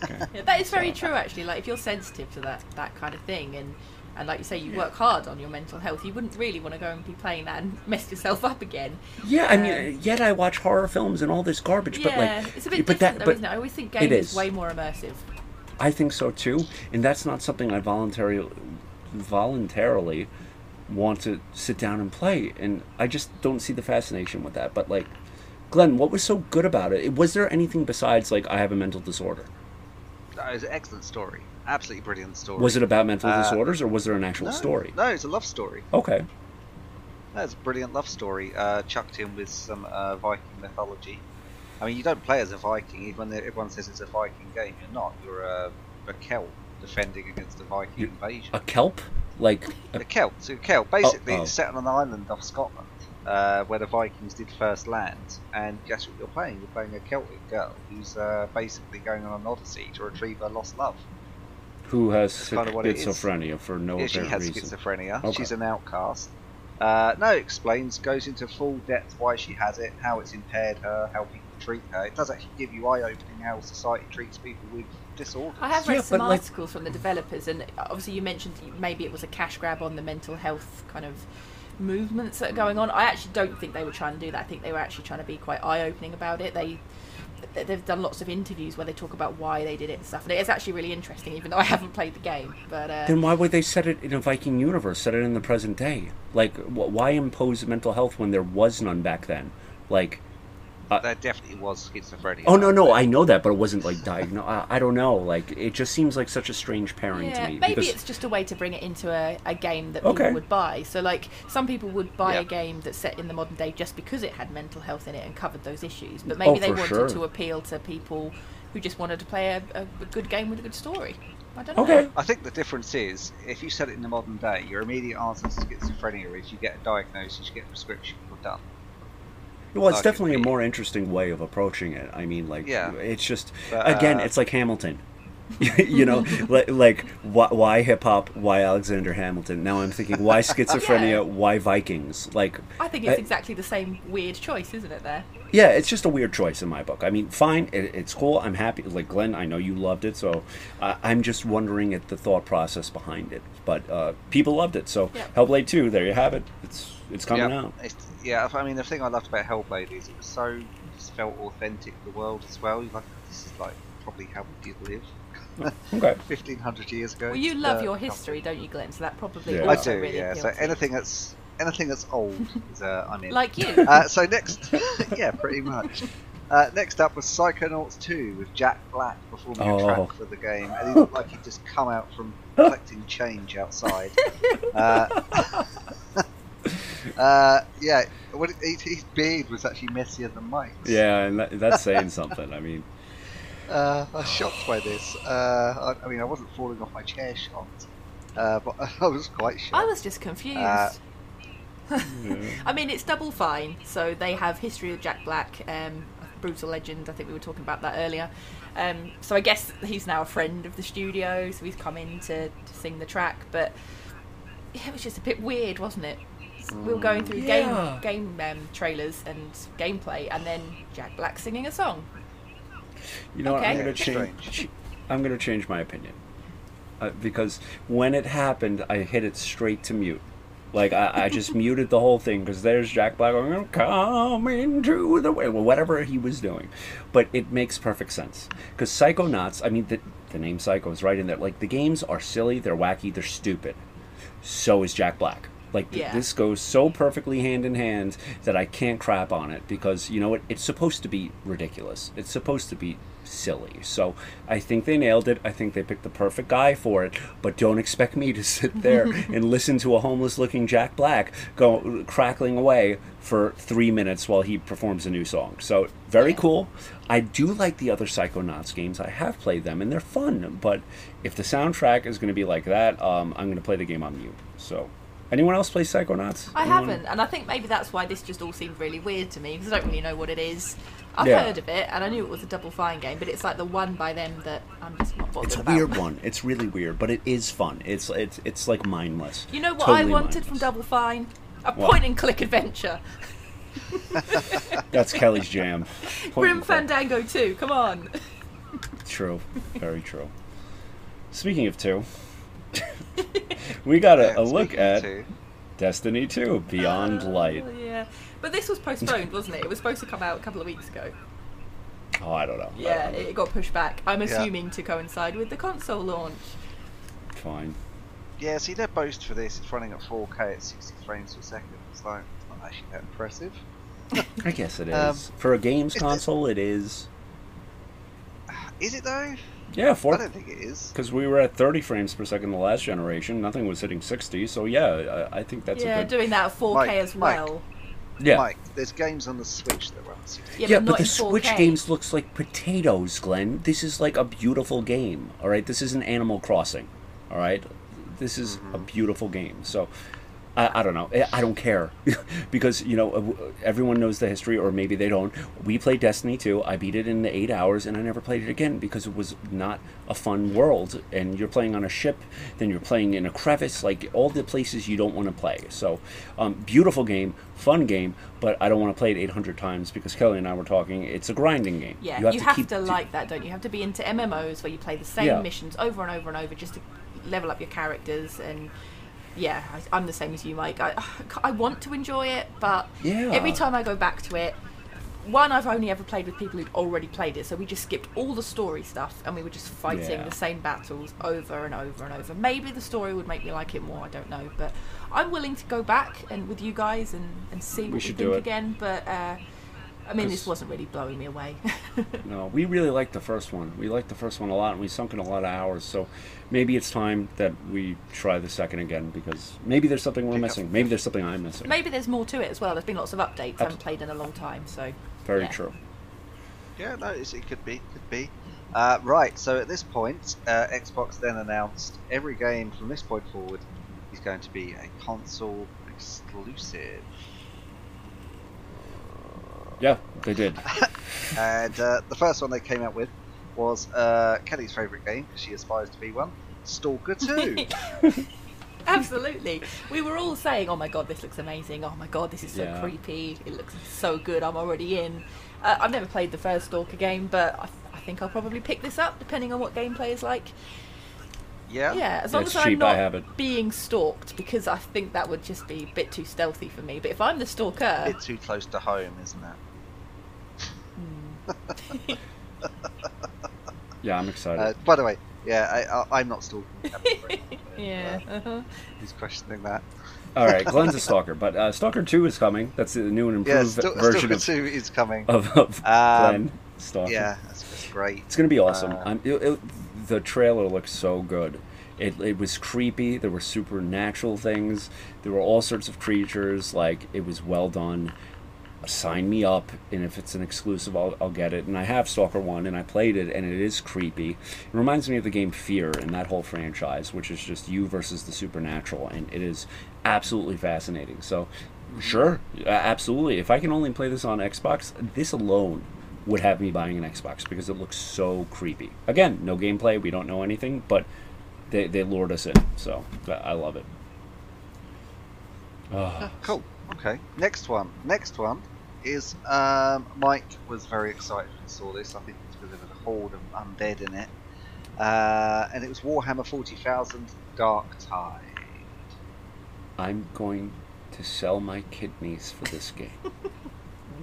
Okay. Yeah, that is very so. true, actually. Like, if you're sensitive to that that kind of thing, and, and like you say, you yeah. work hard on your mental health, you wouldn't really want to go and be playing that and mess yourself up again. Yeah, um, I mean, yet I watch horror films and all this garbage, yeah, but, like... it's a bit but different, that, though, but isn't it? I always think games is way more immersive. I think so, too. And that's not something I voluntarily... voluntarily want to sit down and play, and I just don't see the fascination with that. But, like, Glenn, what was so good about it? Was there anything besides, like, I have a mental disorder? It was an excellent story, absolutely brilliant story. Was it about mental uh, disorders, or was there an actual no, story? No, it's a love story. Okay, that's a brilliant love story, uh, chucked in with some uh, Viking mythology. I mean, you don't play as a Viking, even when everyone says it's a Viking game. You're not. You're a, a Celt defending against a Viking you're, invasion. A Kelp. Like a, a Celt, so a Celt. Basically, oh, oh. It's set on an island off Scotland, uh, where the Vikings did first land, and guess what you're playing? You're playing a Celtic girl who's uh, basically going on an odyssey to retrieve her lost love. Who has kind of schizophrenia for no yeah, apparent reason. She has schizophrenia. Okay. She's an outcast. Uh, no, it explains, goes into full depth why she has it, how it's impaired her, how people treat her. It does actually give you eye-opening how society treats people with disorders. I have read yeah, some articles, like, from the developers, and obviously you mentioned maybe it was a cash grab on the mental health kind of movements that are going on. I actually don't think they were trying to do that. I think they were actually trying to be quite eye-opening about it. They, they've done lots of interviews where they talk about why they did it and stuff, and it's actually really interesting, even though I haven't played the game. But uh, then why would they set it in a Viking universe, set it in the present day? Like, why impose mental health when there was none back then? Like, Uh, that definitely was schizophrenia. Oh no, no, I know that, but it wasn't like diagnosed. I, I don't know. Like, it just seems like such a strange pairing yeah, to me. Maybe because... it's just a way to bring it into a, a game that people okay. would buy. So, like, some people would buy yeah. a game that's set in the modern day just because it had mental health in it and covered those issues. But maybe oh, they wanted sure. to appeal to people who just wanted to play a, a good game with a good story. I don't know. Okay. I think the difference is, if you set it in the modern day, your immediate answer to schizophrenia is you get a diagnosis, you get a prescription, you're done. Well, it's definitely a more interesting way of approaching it. I mean, like, yeah. it's just, but, again, uh, it's like Hamilton. You know, like, like why, why hip-hop, why Alexander Hamilton? Now I'm thinking, why schizophrenia, yeah. why Vikings? Like, I think it's I, exactly the same weird choice, isn't it, there? Yeah, it's just a weird choice in my book. I mean, fine, it, it's cool, I'm happy. Like, Glenn, I know you loved it, so uh, I'm just wondering at the thought process behind it. But uh, people loved it, so yep. Hellblade two, there you have it. It's it's coming yep. out. It's, yeah, I mean, the thing I loved about Hellblade is it was so, it just felt authentic to the world as well. Like, this is, like, probably how we did live. Okay. fifteen hundred years ago. Well, you love uh, your history, don't you, Glenn? So that probably yeah. I do, really yeah. So anything that's anything that's old is uh, I'm in. Like you. Uh, so next, yeah, pretty much. Uh, next up was Psychonauts two with Jack Black performing oh. a track for the game, and he looked like he'd just come out from collecting change outside. Uh, uh, yeah, when it, his beard was actually messier than Mike's. Yeah, and that, that's saying something. I mean. Uh, I was shocked by this. Uh, I, I mean, I wasn't falling off my chair shocked, uh, but I was quite shocked. I was just confused. Uh, yeah. I mean, it's Double Fine, so they have history of Jack Black, um, brutal legend. I think we were talking about that earlier. Um, so I guess he's now a friend of the studio, so he's come in to, to sing the track. But it was just a bit weird, wasn't it? We were going through yeah. game game um, trailers and gameplay, and then Jack Black singing a song. You know okay. what, I'm going to change I'm going to change my opinion. Uh, because when it happened, I hit it straight to mute. Like, I, I just muted the whole thing, because there's Jack Black going, come into the way, well, whatever he was doing. But it makes perfect sense. Because Psychonauts, I mean, the, the name Psycho is right in there. Like, the games are silly, they're wacky, they're stupid. So is Jack Black. Like, yeah. this goes so perfectly hand in hand that I can't crap on it because, you know, it, it's supposed to be ridiculous. It's supposed to be silly. So I think they nailed it. I think they picked the perfect guy for it. But don't expect me to sit there and listen to a homeless-looking Jack Black go crackling away for three minutes while he performs a new song. So very cool. I do like the other Psychonauts games. I have played them, and they're fun. But if the soundtrack is going to be like that, um, I'm going to play the game on mute. So... anyone else play Psychonauts? I anyone? haven't, and I think maybe that's why this just all seemed really weird to me, because I don't really know what it is. I've yeah. heard of it, and I knew it was a Double Fine game, but it's like the one by them that I'm just not bothered about. It's a about. weird one. It's really weird, but it is fun. It's it's it's like mindless. You know what totally I wanted mindless. from Double Fine? A point-and-click adventure. That's Kelly's jam. Grim Fandango two, come on. True. Very true. Speaking of two... we got a, a look at two. Destiny two, Beyond uh, Light. Yeah, but this was postponed, wasn't it? It was supposed to come out a couple of weeks ago. Oh, I don't know. Yeah, don't know. It got pushed back. I'm assuming yeah. to coincide with the console launch. Fine. Yeah, see, their boast for this is running at four K at sixty frames per second. It's like, it's not actually that impressive. I guess it is. Um, for a games console, it is. Is it though? Yeah, four. I don't think it is. Because we were at thirty frames per second the last generation. Nothing was hitting sixty, so yeah, I, I think that's yeah, a good... Yeah, doing that at four K Mike, as well. Mike, yeah. Mike, there's games on the Switch that run sixty. Yeah, yeah, but, but the four K. Switch games looks like potatoes, Glenn. This is like a beautiful game, all right? This isn't Animal Crossing, all right? This is mm-hmm. a beautiful game, so... I, I don't know. I don't care. Because, you know, everyone knows the history, or maybe they don't. We played Destiny two. I beat it in eight hours, and I never played it again because it was not a fun world. And you're playing on a ship, then you're playing in a crevice, like all the places you don't want to play. So, um, beautiful game, fun game, but I don't want to play it eight hundred times because Kelly and I were talking, it's a grinding game. Yeah, you have, you to, have keep to like that, don't you? You have to be into M M Os where you play the same yeah. missions over and over and over just to level up your characters and... Yeah, I'm the same as you, Mike. I, I want to enjoy it, but yeah. every time I go back to it, one, I've only ever played with people who'd already played it, so we just skipped all the story stuff, and we were just fighting yeah. the same battles over and over and over. Maybe the story would make me like it more, I don't know, but I'm willing to go back and with you guys and, and see what we, we should think do it. again, but... Uh, I mean, this wasn't really blowing me away. No, we really liked the first one. We liked the first one a lot, and we sunk in a lot of hours. So maybe it's time that we try the second again, because maybe there's something we're missing. Maybe there's something I'm missing. Maybe there's more to it as well. There's been lots of updates. I haven't played in a long time, so... Very yeah. true. Yeah, no, it's, it could be. Could be. Uh, right, so at this point, uh, Xbox then announced every game from this point forward is going to be a console exclusive. Yeah, they did. And uh, the first one they came out with was uh, Kelly's favourite game, because she aspires to be one, Stalker two. Absolutely. We were all saying, oh my god, this looks amazing. Oh my god, this is so yeah. creepy. It looks so good. I'm already in. Uh, I've never played the first Stalker game, but I, I think I'll probably pick this up, depending on what gameplay is like. Yeah. Yeah, as long it's as cheap, I'm not being stalked, because I think that would just be a bit too stealthy for me. But if I'm the stalker... A bit too close to home, isn't it? Mm. Yeah, I'm excited. Uh, by the way, yeah, I, I, I'm not stalking. Yeah. Uh, uh-huh. He's questioning that. All right, Glenn's a stalker, but uh, Stalker two is coming. That's the new and improved yeah, st- version of... Stalker two is coming. Of, of um, Glenn Stalker. Yeah, that's, that's great. It's going to be awesome. Uh, I'm... It, it, The trailer looks so good. It it was creepy. There were supernatural things. There were all sorts of creatures. Like, it was well done. Sign me up. And if it's an exclusive, I'll, I'll get it. And I have Stalker one, and I played it, and it is creepy. It reminds me of the game Fear and that whole franchise, which is just you versus the supernatural. And it is absolutely fascinating. So, sure. Absolutely. If I can only play this on Xbox, this alone would have me buying an Xbox, because it looks so creepy. Again, no gameplay, we don't know anything, but they, they lured us in, so I love it. Uh. Cool, okay. Next one. Next one is, um, Mike was very excited when he saw this. I think it's because there was a horde of undead in it. Uh, and it was Warhammer forty thousand Darktide. I'm going to sell my kidneys for this game.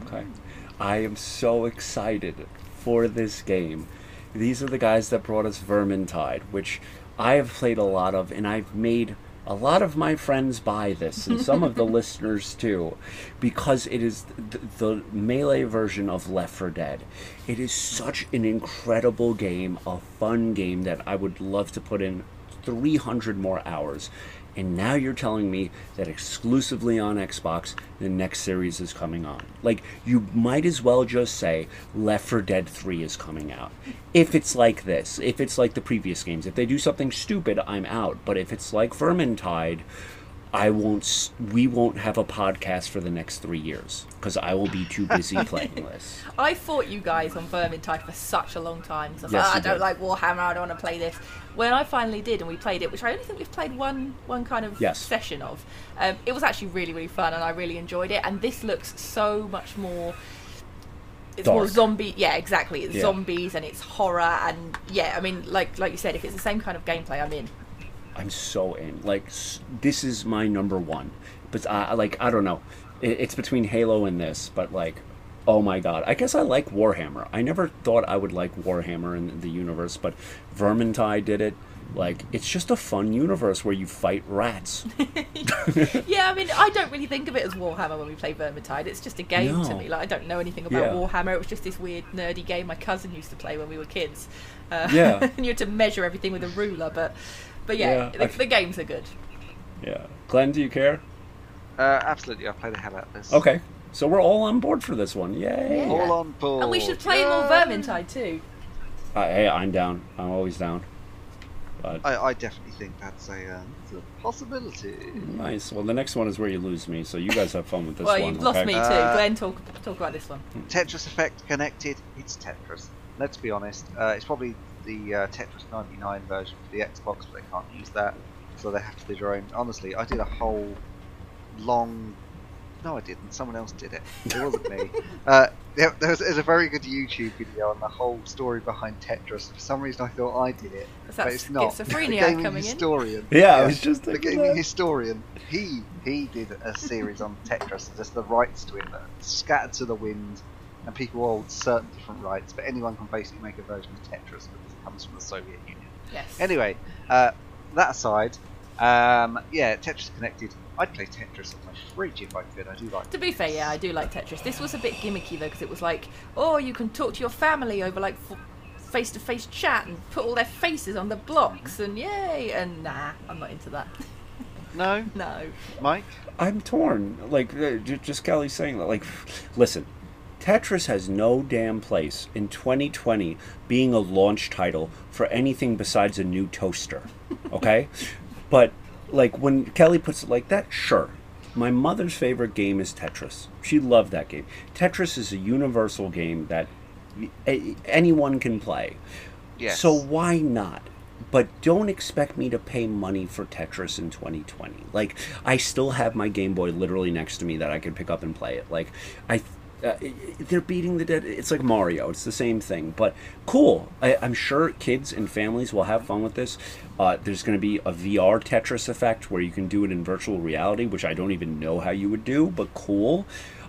Okay. I am so excited for this game. These are the guys that brought us Vermintide, which I have played a lot of, and I've made A lot of my friends buy this, and some of the listeners too, because it is the, the melee version of Left four Dead. It is such an incredible game, a fun game that I would love to put in three hundred more hours. And now you're telling me that exclusively on Xbox, the next series is coming on. Like, you might as well just say Left four Dead three is coming out. If it's like this, if it's like the previous games, if they do something stupid, I'm out. But if it's like Vermintide, I won't, we won't have a podcast for the next three years because I will be too busy playing this. I fought you guys on Vermintide for such a long time because I was yes, like, oh, I don't did. like Warhammer, I don't want to play this. When I finally did and we played it, which I only think we've played one one kind of yes. session of, um, it was actually really, really fun and I really enjoyed it. And this looks so much more... It's Dark. more zombie, yeah, exactly. It's yeah. zombies and it's horror and, yeah, I mean, like like you said, if it's the same kind of gameplay, I'm in. I'm so in. Like, this is my number one. But, uh, like, I don't know. It's between Halo and this, but, like, oh my god. I guess I like Warhammer. I never thought I would like Warhammer in the universe, but Vermintide did it. Like, it's just a fun universe where you fight rats. Yeah, I mean, I don't really think of it as Warhammer when we play Vermintide. It's just a game no. to me. Like, I don't know anything about yeah. Warhammer. It was just this weird, nerdy game my cousin used to play when we were kids. Uh, yeah. And you had to measure everything with a ruler, but... But yeah, yeah the, the games are good. Yeah. Glenn, do you care? Uh, absolutely. I'll play the hell out of this. Okay. So we're all on board for this one. Yay. Yeah. All on board. And we should play Yay. more Vermintide too. Uh, hey, I'm down. I'm always down. But... I, I definitely think that's a, um, a possibility. Nice. Well, the next one is where you lose me, so you guys have fun with this well, one. Well, you've okay? lost me too. Uh, Glenn, talk, talk about this one. Tetris Effect Connected. It's Tetris. Let's be honest. Uh, it's probably... the uh, Tetris ninety-nine version for the Xbox, but they can't use that, so they have to do their own. Honestly, I did a whole long... No, I didn't. Someone else did it. It wasn't me. Uh, there, there was, there's a very good YouTube video on the whole story behind Tetris. For some reason, I thought I did it, Is that but it's not. Schizophrenia the gaming coming historian. In? Yeah, yeah, I was just the gaming that. historian. He he did a series on Tetris. There's the rights to it that scattered to the wind, and people hold certain different rights. But anyone can basically make a version of Tetris. Comes from the Soviet Union. Yes. Anyway, uh, that aside, um, yeah, Tetris Connected. I'd play Tetris on my fridge if I could. I do like. To be fair, yeah, I do like Tetris. This was a bit gimmicky though, because it was like, oh, you can talk to your family over like face-to-face chat and put all their faces on the blocks and yay. And nah, I'm not into that. No. No. Mike, I'm torn. Like uh, just Kelly saying that. Like, listen. Tetris has no damn place in twenty twenty being a launch title for anything besides a new toaster, okay? But, like, when Kelly puts it like that, sure. My mother's favorite game is Tetris. She loved that game. Tetris is a universal game that a- anyone can play. Yes. So why not? But don't expect me to pay money for Tetris in twenty twenty. Like, I still have my Game Boy literally next to me that I can pick up and play it. Like, I... Th- Uh, they're beating the dead. It's like Mario. It's the same thing. But cool. I, I'm sure kids and families will have fun with this. Uh, there's going to be a V R Tetris effect where you can do it in virtual reality, which I don't even know how you would do, but cool.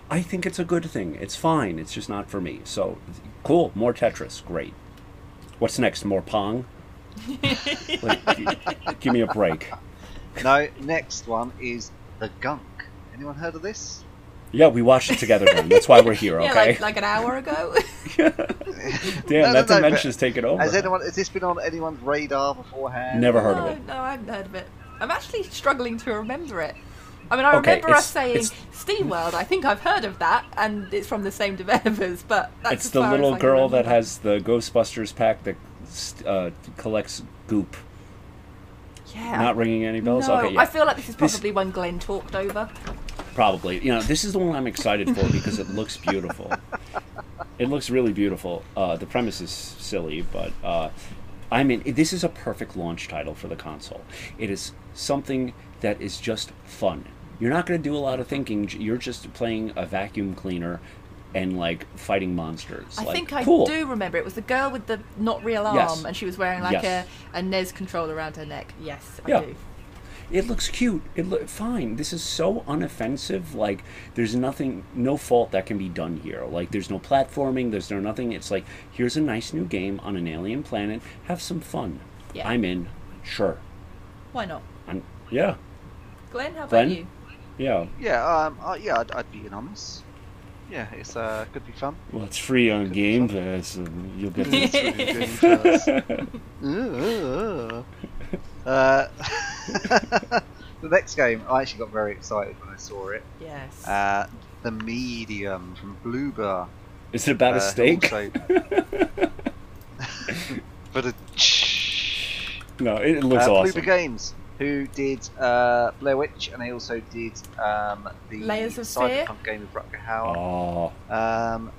I think it's a good thing. It's fine. It's just not for me. So cool. More Tetris. Great. What's next? More Pong? Like, give me a break. No, next one is The Gunk. Anyone heard of this? Yeah, we watched it together then. That's why we're here, okay? Yeah, like, like an hour ago. Damn, no, that no, dementia's no, taken over. Has anyone? Has this been on anyone's radar beforehand? Never heard no, of it. No, I haven't heard of it. I'm actually struggling to remember it. I mean, I okay, remember us saying, SteamWorld, I think I've heard of that, and it's from the same developers, but that's It's the little girl that has the Ghostbusters pack that uh, collects goop. Yeah. Not ringing any bells? No, okay, yeah. I feel like this is probably this... when Glenn talked over. Probably. You know, this is the one I'm excited for because it looks beautiful. It looks really beautiful. Uh, the premise is silly, but uh, I mean, this is a perfect launch title for the console. It is something that is just fun. You're not going to do a lot of thinking. You're just playing a vacuum cleaner and, like, fighting monsters. I like, think I cool. do remember. It was the girl with the not real arm, yes. and she was wearing, like, yes. a, a N E S controller around her neck. Yes, I yeah. do. It looks cute. It look fine. This is so unoffensive. Like, there's nothing, no fault that can be done here. Like, there's no platforming. There's no nothing. It's like, here's a nice new game on an alien planet. Have some fun. Yeah. I'm in. Sure. Why not? I'm, yeah. Glenn, how Glenn? about you? Yeah. Yeah. Um. Uh, yeah. I'd, I'd be anonymous. Yeah. It's uh. Could be fun. Well, it's free on Game Pass. You'll get it. uh. The next game, I actually got very excited when I saw it. Yes. Uh, The Medium from Bloober. Is it about uh, a steak? Also... but a no, it looks uh, awesome. Bloober Games, who did uh, Blair Witch, and they also did um, the Layers of Cyberpunk game with Rutger Hauer. Oh. Um,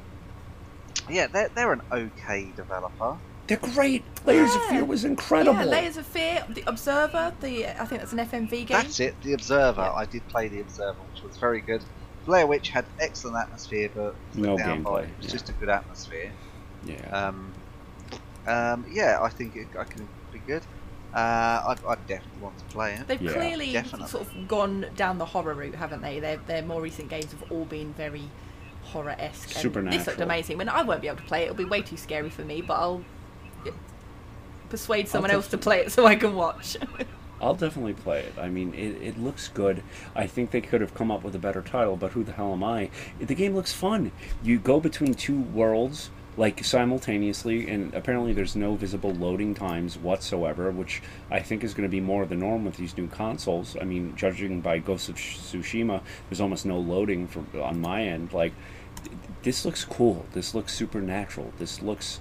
yeah, they're they're an okay developer. They're great. Layers yeah. of Fear was incredible. Yeah, Layers of Fear, The Observer. The I think that's an F M V game. That's it, The Observer. Yeah. I did play The Observer, which was very good. Blair Witch had excellent atmosphere, but no downplay. It was yeah. just a good atmosphere. Yeah. Um. Um. Yeah, I think it, I can be good. Uh, I definitely want to play it. They've yeah. clearly definitely. sort of gone down the horror route, haven't they? Their their more recent games have all been very horror-esque. Supernatural. And this looked amazing. I mean, I won't be able to play it. It'll be way too scary for me. But I'll persuade someone else to play it so I can watch. I'll definitely play it. I mean, it, it looks good. I think they could have come up with a better title, but who the hell am I? The game looks fun. You go between two worlds, like, simultaneously, and apparently there's no visible loading times whatsoever, which I think is going to be more of the norm with these new consoles. I mean, judging by Ghost of Tsushima, there's almost no loading for, on my end. Like, this looks cool. This looks supernatural. This looks...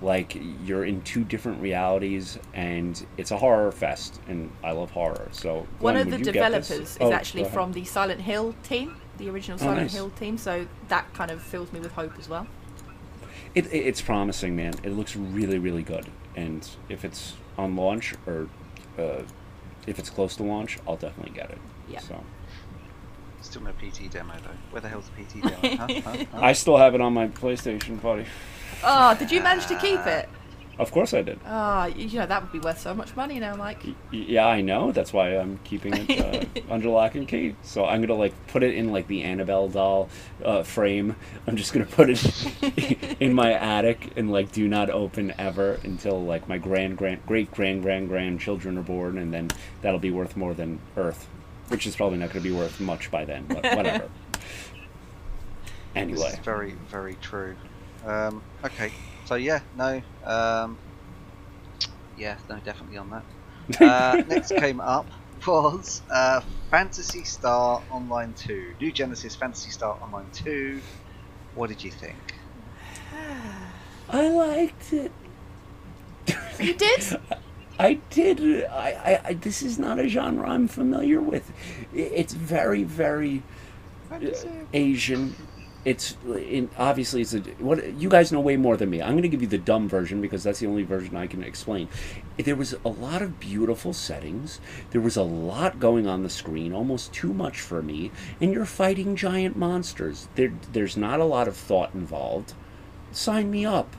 like you're in two different realities, and it's a horror fest, and I love horror. So Glenn, one of the developers is oh, actually from the Silent Hill team, the original Silent oh, nice. Hill team. So that kind of fills me with hope as well. It, it it's promising, man. It looks really, really good. And if it's on launch or uh, if it's close to launch, I'll definitely get it. Yeah. So. Still no P T demo though. Where the hell's the P T demo? huh? Huh? Huh? I still have it on my PlayStation, buddy. Oh, did you manage to keep it? Of course I did. Oh, you know, that would be worth so much money now, Mike. Y yeah, I know. That's why I'm keeping it uh, under lock and key. So I'm going to, like, put it in, like, the Annabelle doll uh, frame. I'm just going to put it in my attic and, like, do not open ever until, like, my grand, grand, great grand, grand, grandchildren are born, and then that'll be worth more than Earth, which is probably not going to be worth much by then, but whatever. Anyway. This is very, very true. Um, okay, so yeah, no, um, yeah, no, definitely on that. Uh, next came up was uh, Phantasy Star Online two, New Genesis Phantasy Star Online two. What did you think? I liked it. You did? I did. I, I, I. This is not a genre I'm familiar with. It's very, very uh, Asian. It's in, obviously it's a, what you guys know way more than me. I'm going to give you the dumb version because that's the only version I can explain. There was a lot of beautiful settings. There was a lot going on the screen, almost too much for me. And you're fighting giant monsters. There, there's not a lot of thought involved. Sign me up.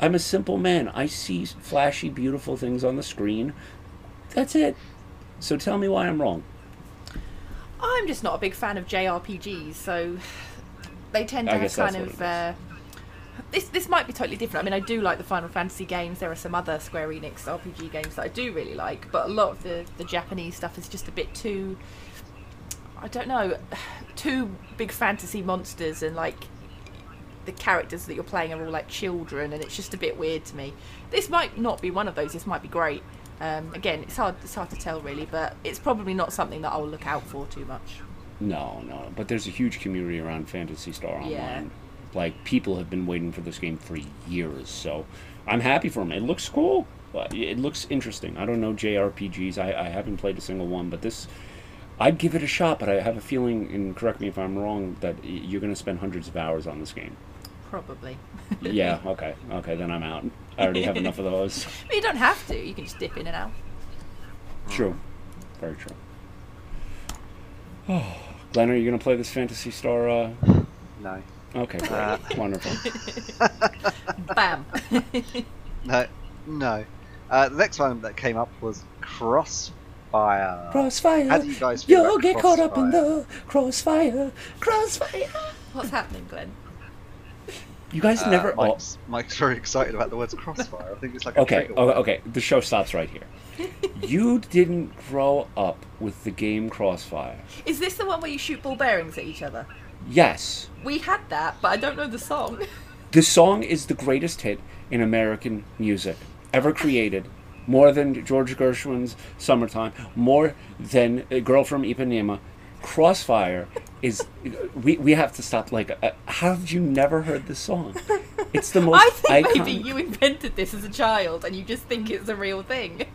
I'm a simple man. I see flashy, beautiful things on the screen. That's it. So tell me why I'm wrong. I'm just not a big fan of J R P Gs, so... They tend to have kind of uh, this. This might be totally different. I mean, I do like the Final Fantasy games. There are some other Square Enix R P G games that I do really like, but a lot of the the Japanese stuff is just a bit too. I don't know, too big fantasy monsters, and like the characters that you're playing are all like children, and it's just a bit weird to me. This might not be one of those. This might be great. Um, again, it's hard. It's hard to tell really, but it's probably not something that I'll look out for too much. No, no, but there's a huge community around Phantasy Star Online. Yeah. Like, people have been waiting for this game for years, so I'm happy for them. It looks cool. It looks interesting. I don't know J R P Gs. I, I haven't played a single one, but this... I'd give it a shot, but I have a feeling, and correct me if I'm wrong, that you're going to spend hundreds of hours on this game. Probably. Yeah, okay. Okay, then I'm out. I already have enough of those. But you don't have to. You can just dip in and out. True. Very true. Oh, Glenn, are you going to play this Phantasy Star? Uh... No. Okay, great. Uh, Wonderful. Bam. no, no. Uh, the next one that came up was Crossfire. Crossfire. How do you guys feel You'll get Crossfire? Caught up in the Crossfire. Crossfire. What's happening, Glenn? You guys uh, never. Mike's, oh. Mike's very excited about the words Crossfire. I think it's like a okay. Oh, okay, the show stops right here. You didn't grow up with the game Crossfire. Is this the one where you shoot ball bearings at each other? Yes. We had that, but I don't know the song. The song is the greatest hit in American music ever created. More than George Gershwin's Summertime, more than Girl from Ipanema. Crossfire is... we, we have to stop. Like, uh, how have you never heard this song? It's the most I think iconic. Maybe you invented this as a child and you just think it's a real thing.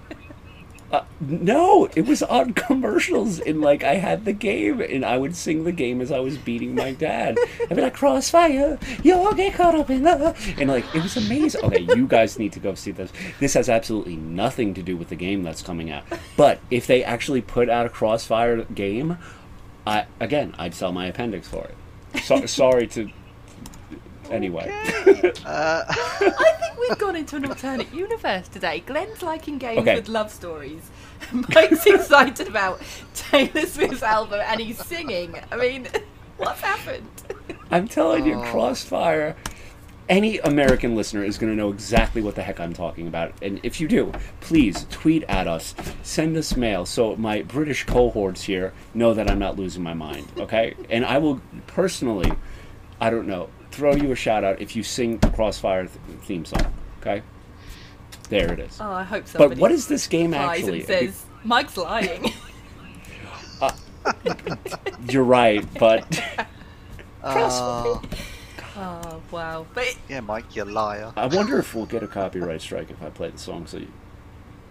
Uh, no, it was on commercials and like I had the game and I would sing the game as I was beating my dad. I'd be like, Crossfire, you'll get caught up in love. And like, it was amazing. Okay, you guys need to go see this. This has absolutely nothing to do with the game that's coming out. But if they actually put out a Crossfire game, I again, I'd sell my appendix for it. So, sorry to... Anyway. Okay. uh. I think we've gone into an alternate universe today. Glenn's liking games okay. with love stories. Mike's excited about Taylor Swift's album and he's singing. I mean, what's happened? I'm telling you, Crossfire. Any American listener is going to know exactly what the heck I'm talking about. And if you do, please tweet at us. Send us mail so my British cohorts here know that I'm not losing my mind. Okay? And I will personally, I don't know, throw you a shout out if you sing the Crossfire th theme song. Okay, there it is. Oh, I hope so. But what is this game actually? And says Mike's lying. uh, you're right, but uh, Crossfire. Oh wow! But it... yeah, Mike, you liar. I wonder if we'll get a copyright strike if I play the song. So, you...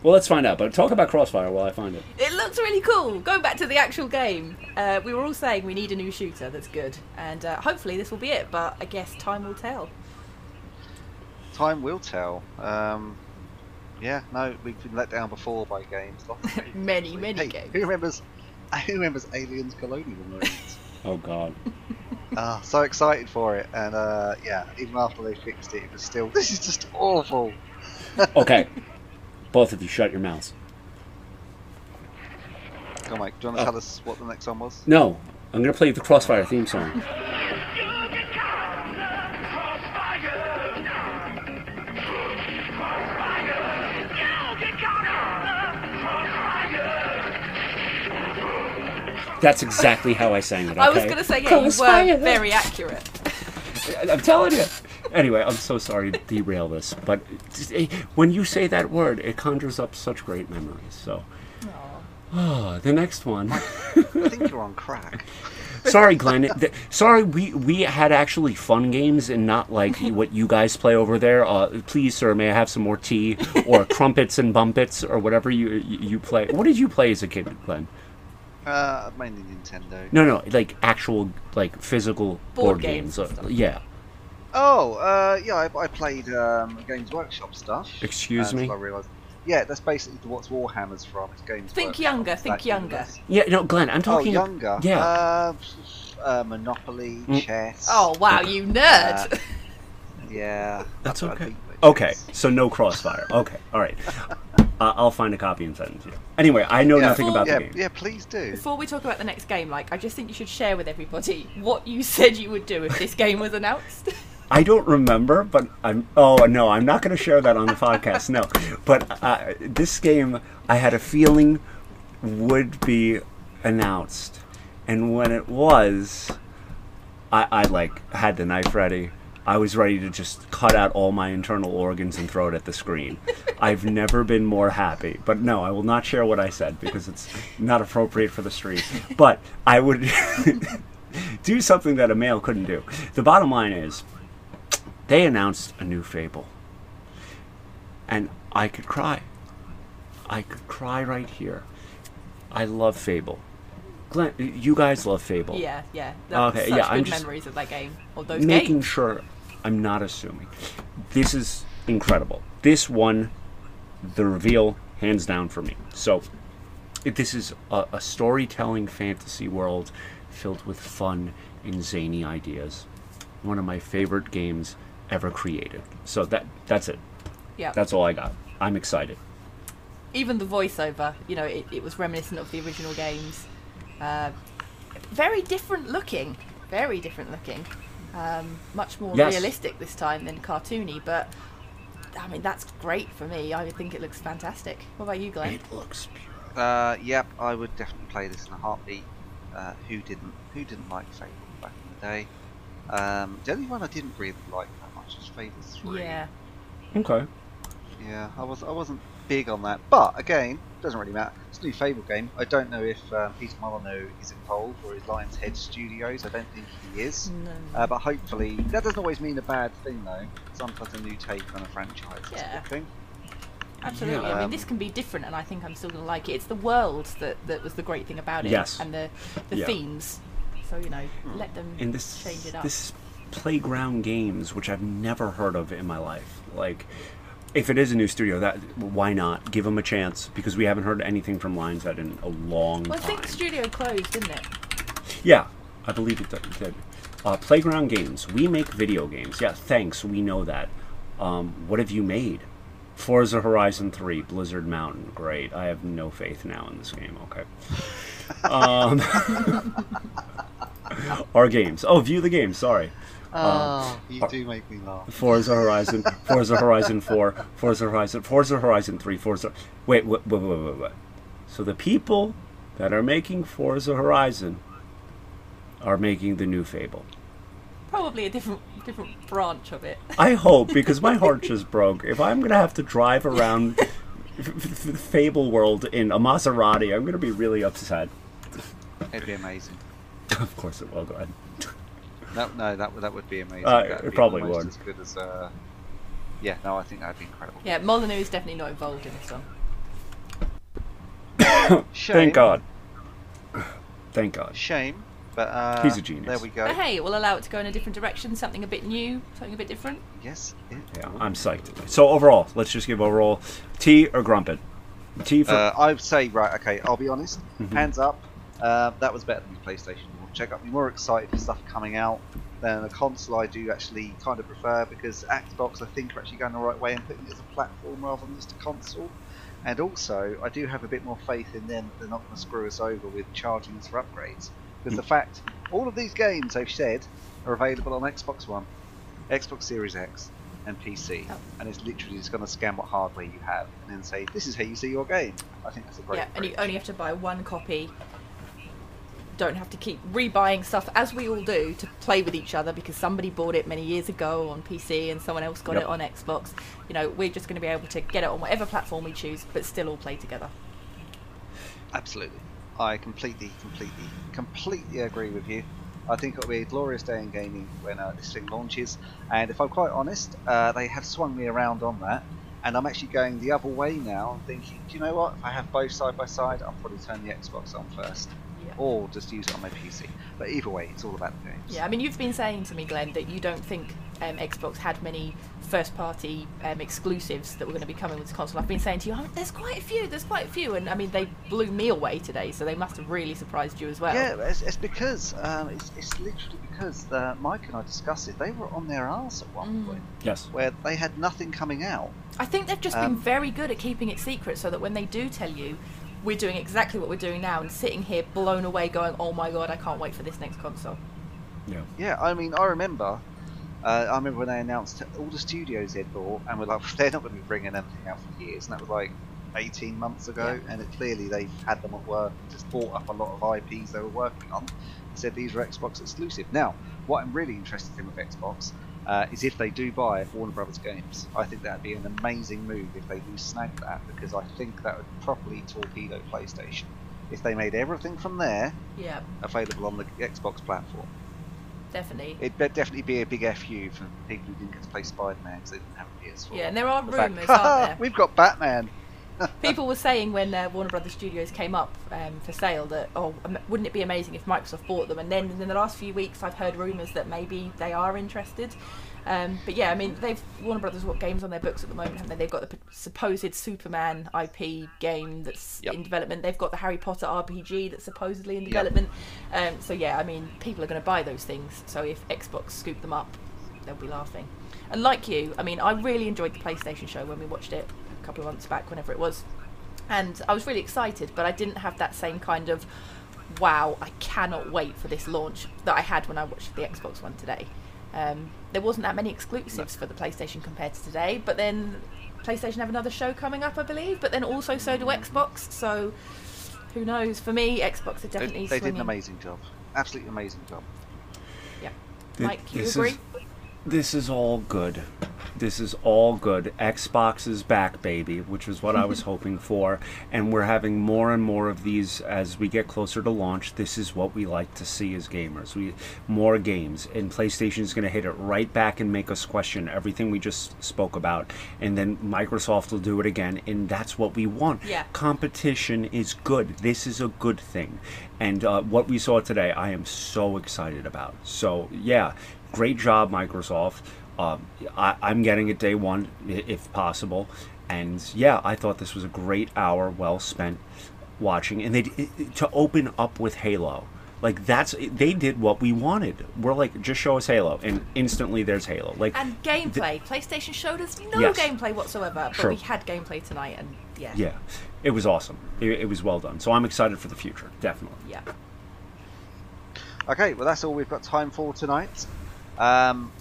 well, let's find out. But talk about Crossfire while I find it. It looks really cool. Going back to the actual game, uh, we were all saying we need a new shooter that's good, and uh, hopefully this will be it. But I guess time will tell. Time will tell. Um, yeah, no, we've been let down before by games. many, we, many hey, games. Who remembers? Who remembers Aliens Colonial Marines? Oh God. Ah, uh, so excited for it, and uh, yeah, even after they fixed it, it was still. This is just awful. Okay. Both of you, shut your mouths. Come on, Mike. Do you want to uh, tell us what the next song was? No. I'm going to play the Crossfire theme song. That's exactly how I sang it, okay? I was going to say, yeah, you were very accurate. I'm telling you. Anyway, I'm so sorry to derail this, but when you say that word, it conjures up such great memories. So, oh, the next one. I think you're on crack. Sorry, Glenn. Sorry, we we had actually fun games and not like what you guys play over there. Uh, please, sir, may I have some more tea or crumpets and bumpets or whatever you you play? What did you play as a kid, Glenn? Uh, mainly Nintendo. No, no, like actual, like physical board, board games. games uh, yeah. Oh, uh, yeah, I, I played um, Games Workshop stuff. Excuse me? I realized, yeah, that's basically what's Warhammer's from. It's Games think Workshop. Younger, think younger. Universe. Yeah, no, Glenn, I'm talking... Oh, younger? Yeah. Uh, uh, Monopoly, mm. chess... Oh, wow, you nerd! Uh, yeah. That's okay. Okay, so no Crossfire. Okay, all right. uh, I'll find a copy and send it to you. Anyway, I know yeah, nothing before, about yeah, the game. Yeah, please do. Before we talk about the next game, like, I just think you should share with everybody what you said you would do if this game was announced. I don't remember, but I'm... Oh, no, I'm not going to share that on the podcast, no. But uh, this game, I had a feeling would be announced. And when it was, I, I, like, had the knife ready. I was ready to just cut out all my internal organs and throw it at the screen. I've never been more happy. But no, I will not share what I said because it's not appropriate for the stream. But I would do something that a male couldn't do. The bottom line is... They announced a new Fable. And I could cry. I could cry right here. I love Fable. Glenn, you guys love Fable. Yeah, yeah. That's okay, such yeah, good I'm just memories of that game. Or those making games. Sure I'm not assuming. This is incredible. This one, the reveal, hands down for me. So, this is a, a storytelling fantasy world filled with fun and zany ideas. One of my favorite games ever created. So that that's it. Yeah. That's all I got. I'm excited. Even the voiceover, you know, it, it was reminiscent of the original games. Uh, very different looking. Very different looking. um, much more yes. realistic this time than cartoony. But I mean, that's great for me. I think it looks fantastic. What about you, Glenn? It looks pure. Uh, yep, I would definitely play this in a heartbeat. Uh, who didn't? Who didn't like Fable back in the day? Um, the only one I didn't really like that much was Fable three. Yeah. Okay. Yeah, I was I wasn't big on that, but again, doesn't really matter. It's a new Fable game. I don't know if um, Peter Molyneux is involved or is Lion's Head Studios. I don't think he is. No. Uh, but hopefully, that doesn't always mean a bad thing though. Sometimes a new take on a franchise is yeah. a good thing. Absolutely. Yeah. I mean, this can be different, and I think I'm still going to like it. It's the world that that was the great thing about it, yes. and the the yeah. themes. So you know, let them and this, change it up. This is Playground Games, which I've never heard of in my life, like. If it is a new studio, that why not give them a chance? Because we haven't heard anything from Lion's Head in a long time. Well, I think the studio closed, didn't it? Yeah, I believe it did. Uh, Playground Games. We make video games. Yeah, thanks. We know that. Um, what have you made? Forza Horizon three, Blizzard Mountain. Great. I have no faith now in this game. Okay. Um, our games. Oh, view the game. Sorry. Oh, um, you do make me laugh. Forza Horizon, Forza Horizon four, Forza Horizon, Forza Horizon three, Forza... Wait, wait, wait, wait, wait, wait. So the people that are making Forza Horizon are making the new Fable. Probably a different different branch of it. I hope, because my heart just broke. If I'm going to have to drive around Fable World in a Maserati, I'm going to be really upset. It'd be amazing. Of course it will, go ahead. No, no, that that would be amazing. Uh, it be probably would. As good as, uh... Yeah, no, I think that'd be incredible. Yeah, Molyneux is definitely not involved in this one. Thank God. Thank God. Shame, but uh, he's a genius. There we go. But hey, it will allow it to go in a different direction, something a bit new, something a bit different. Yes. It yeah, will. I'm psyched. So overall, let's just give overall tea or grumpet. Tea for. Uh, I would say right. Okay, I'll be honest. Mm-hmm. Hands up. Uh, that was better than the PlayStation. Check up. I'm more excited for stuff coming out than a console. I do actually kind of prefer, because Xbox, I think, are actually going the right way and putting it as a platform rather than just a console. And also, I do have a bit more faith in them that they're not going to screw us over with charging us for upgrades. Because the fact, all of these games they've said are available on Xbox One, Xbox Series X, and P C, oh. and it's literally just going to scan what hardware you have and then say, this is how you see your game. I think that's a great. Yeah, approach. And you only have to buy one copy. Don't have to keep rebuying stuff, as we all do, to play with each other, because somebody bought it many years ago on P C and someone else got yep. it on Xbox. You know, we're just going to be able to get it on whatever platform we choose, but still all play together. Absolutely. I completely, completely, completely agree with you. I think it'll be a glorious day in gaming when uh, this thing launches. And if I'm quite honest, uh, they have swung me around on that. And I'm actually going the other way now. I'm thinking, do you know what? If I have both side by side, I'll probably turn the Xbox on first. Yeah. Or just use it on my P C. But either way, it's all about the games. Yeah, I mean, you've been saying to me, Glenn, that you don't think um, Xbox had many first-party um, exclusives that were going to be coming with the console. I've been saying to you, oh, there's quite a few, there's quite a few. And, I mean, they blew me away today, so they must have really surprised you as well. Yeah, it's, it's because, um, it's, it's literally because the, Mike and I discussed it, they were on their arse at one mm. point. Yes. Where they had nothing coming out. I think they've just um, been very good at keeping it secret, so that when they do tell you, we're doing exactly what we're doing now and sitting here blown away going, oh my god, I can't wait for this next console. Yeah, yeah. I mean, I remember uh, I remember when they announced all the studios they'd bought, and we're like, they're not going to be bringing anything out for years, and that was like eighteen months ago, yeah. and it, clearly they've had them at work and just bought up a lot of I Ps they were working on and said these were Xbox exclusive. Now, what I'm really interested in with Xbox Uh, is if they do buy Warner Brothers games. I think that would be an amazing move if they do snag that, because I think that would properly torpedo PlayStation. If they made everything from there yeah. available on the Xbox platform. Definitely. It'd definitely be a big F U for people who didn't get to play Spider-Man because they didn't have a P S four. Yeah, and there are the rumours, aren't there? We've got Batman! People were saying when uh, Warner Brothers Studios came up um, for sale that, oh, wouldn't it be amazing if Microsoft bought them? And then in the last few weeks, I've heard rumours that maybe they are interested. Um, but yeah, I mean, they've Warner Brothers what games on their books at the moment, haven't they? They've got the supposed Superman I P game that's yep. in development. They've got the Harry Potter R P G that's supposedly in development. Yep. Um, so yeah, I mean, people are going to buy those things. So if Xbox scoop them up, they'll be laughing. And like you, I mean, I really enjoyed the PlayStation show when we watched it. Couple of months back, whenever it was, and I was really excited, but I didn't have that same kind of wow, I cannot wait for this launch that I had when I watched the Xbox one today. Um, there wasn't that many exclusives for the PlayStation compared to today, but then PlayStation have another show coming up, I believe, but then also so do Xbox, so who knows? For me, Xbox are definitely They, they did an amazing job. Absolutely amazing job. Yeah. Mike, do you agree? Is, this is all good. This is all good. Xbox is back, baby, which is what I was hoping for. And we're having more and more of these as we get closer to launch. This is what we like to see as gamers. We more games. And PlayStation is going to hit it right back and make us question everything we just spoke about. And then Microsoft will do it again. And that's what we want. Yeah. Competition is good. This is a good thing. And uh, what we saw today, I am so excited about. So, yeah, great job, Microsoft. Um, I, I'm getting it day one, if possible. And yeah, I thought this was a great hour well spent watching. And they to open up with Halo. Like, that's they did what we wanted. We're like, just show us Halo, and instantly there's Halo. Like, and gameplay. The, PlayStation showed us no yes. gameplay whatsoever, but sure. we had gameplay tonight, and yeah. Yeah, it was awesome. It, it was well done. So I'm excited for the future, definitely. Yeah. Okay, well, that's all we've got time for tonight. Um...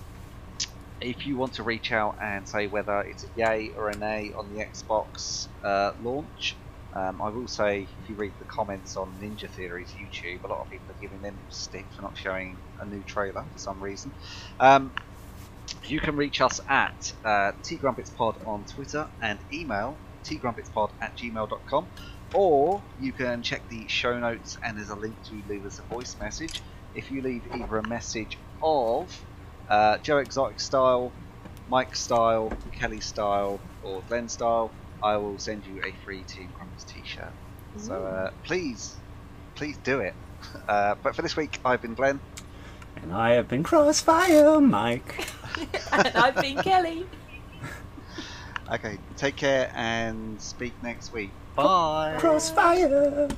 If you want to reach out and say whether it's a yay or a nay on the Xbox uh, launch, um, I will say if you read the comments on Ninja Theory's YouTube, a lot of people are giving them stick for not showing a new trailer for some reason. Um, you can reach us at uh, tgrumpetspod on Twitter and email tgrumpetspod at gmail dot com, or you can check the show notes and there's a link to leave us a voice message. If you leave either a message of Uh, Joe Exotic style, Mike style, Kelly style, or Glenn style, I will send you a free Team Crumbs t-shirt. Ooh. So uh, please, please do it. Uh, but for this week, I've been Glenn. And I have been Crossfire, Mike. And I've been Kelly. Okay, take care and speak next week. Bye. Crossfire.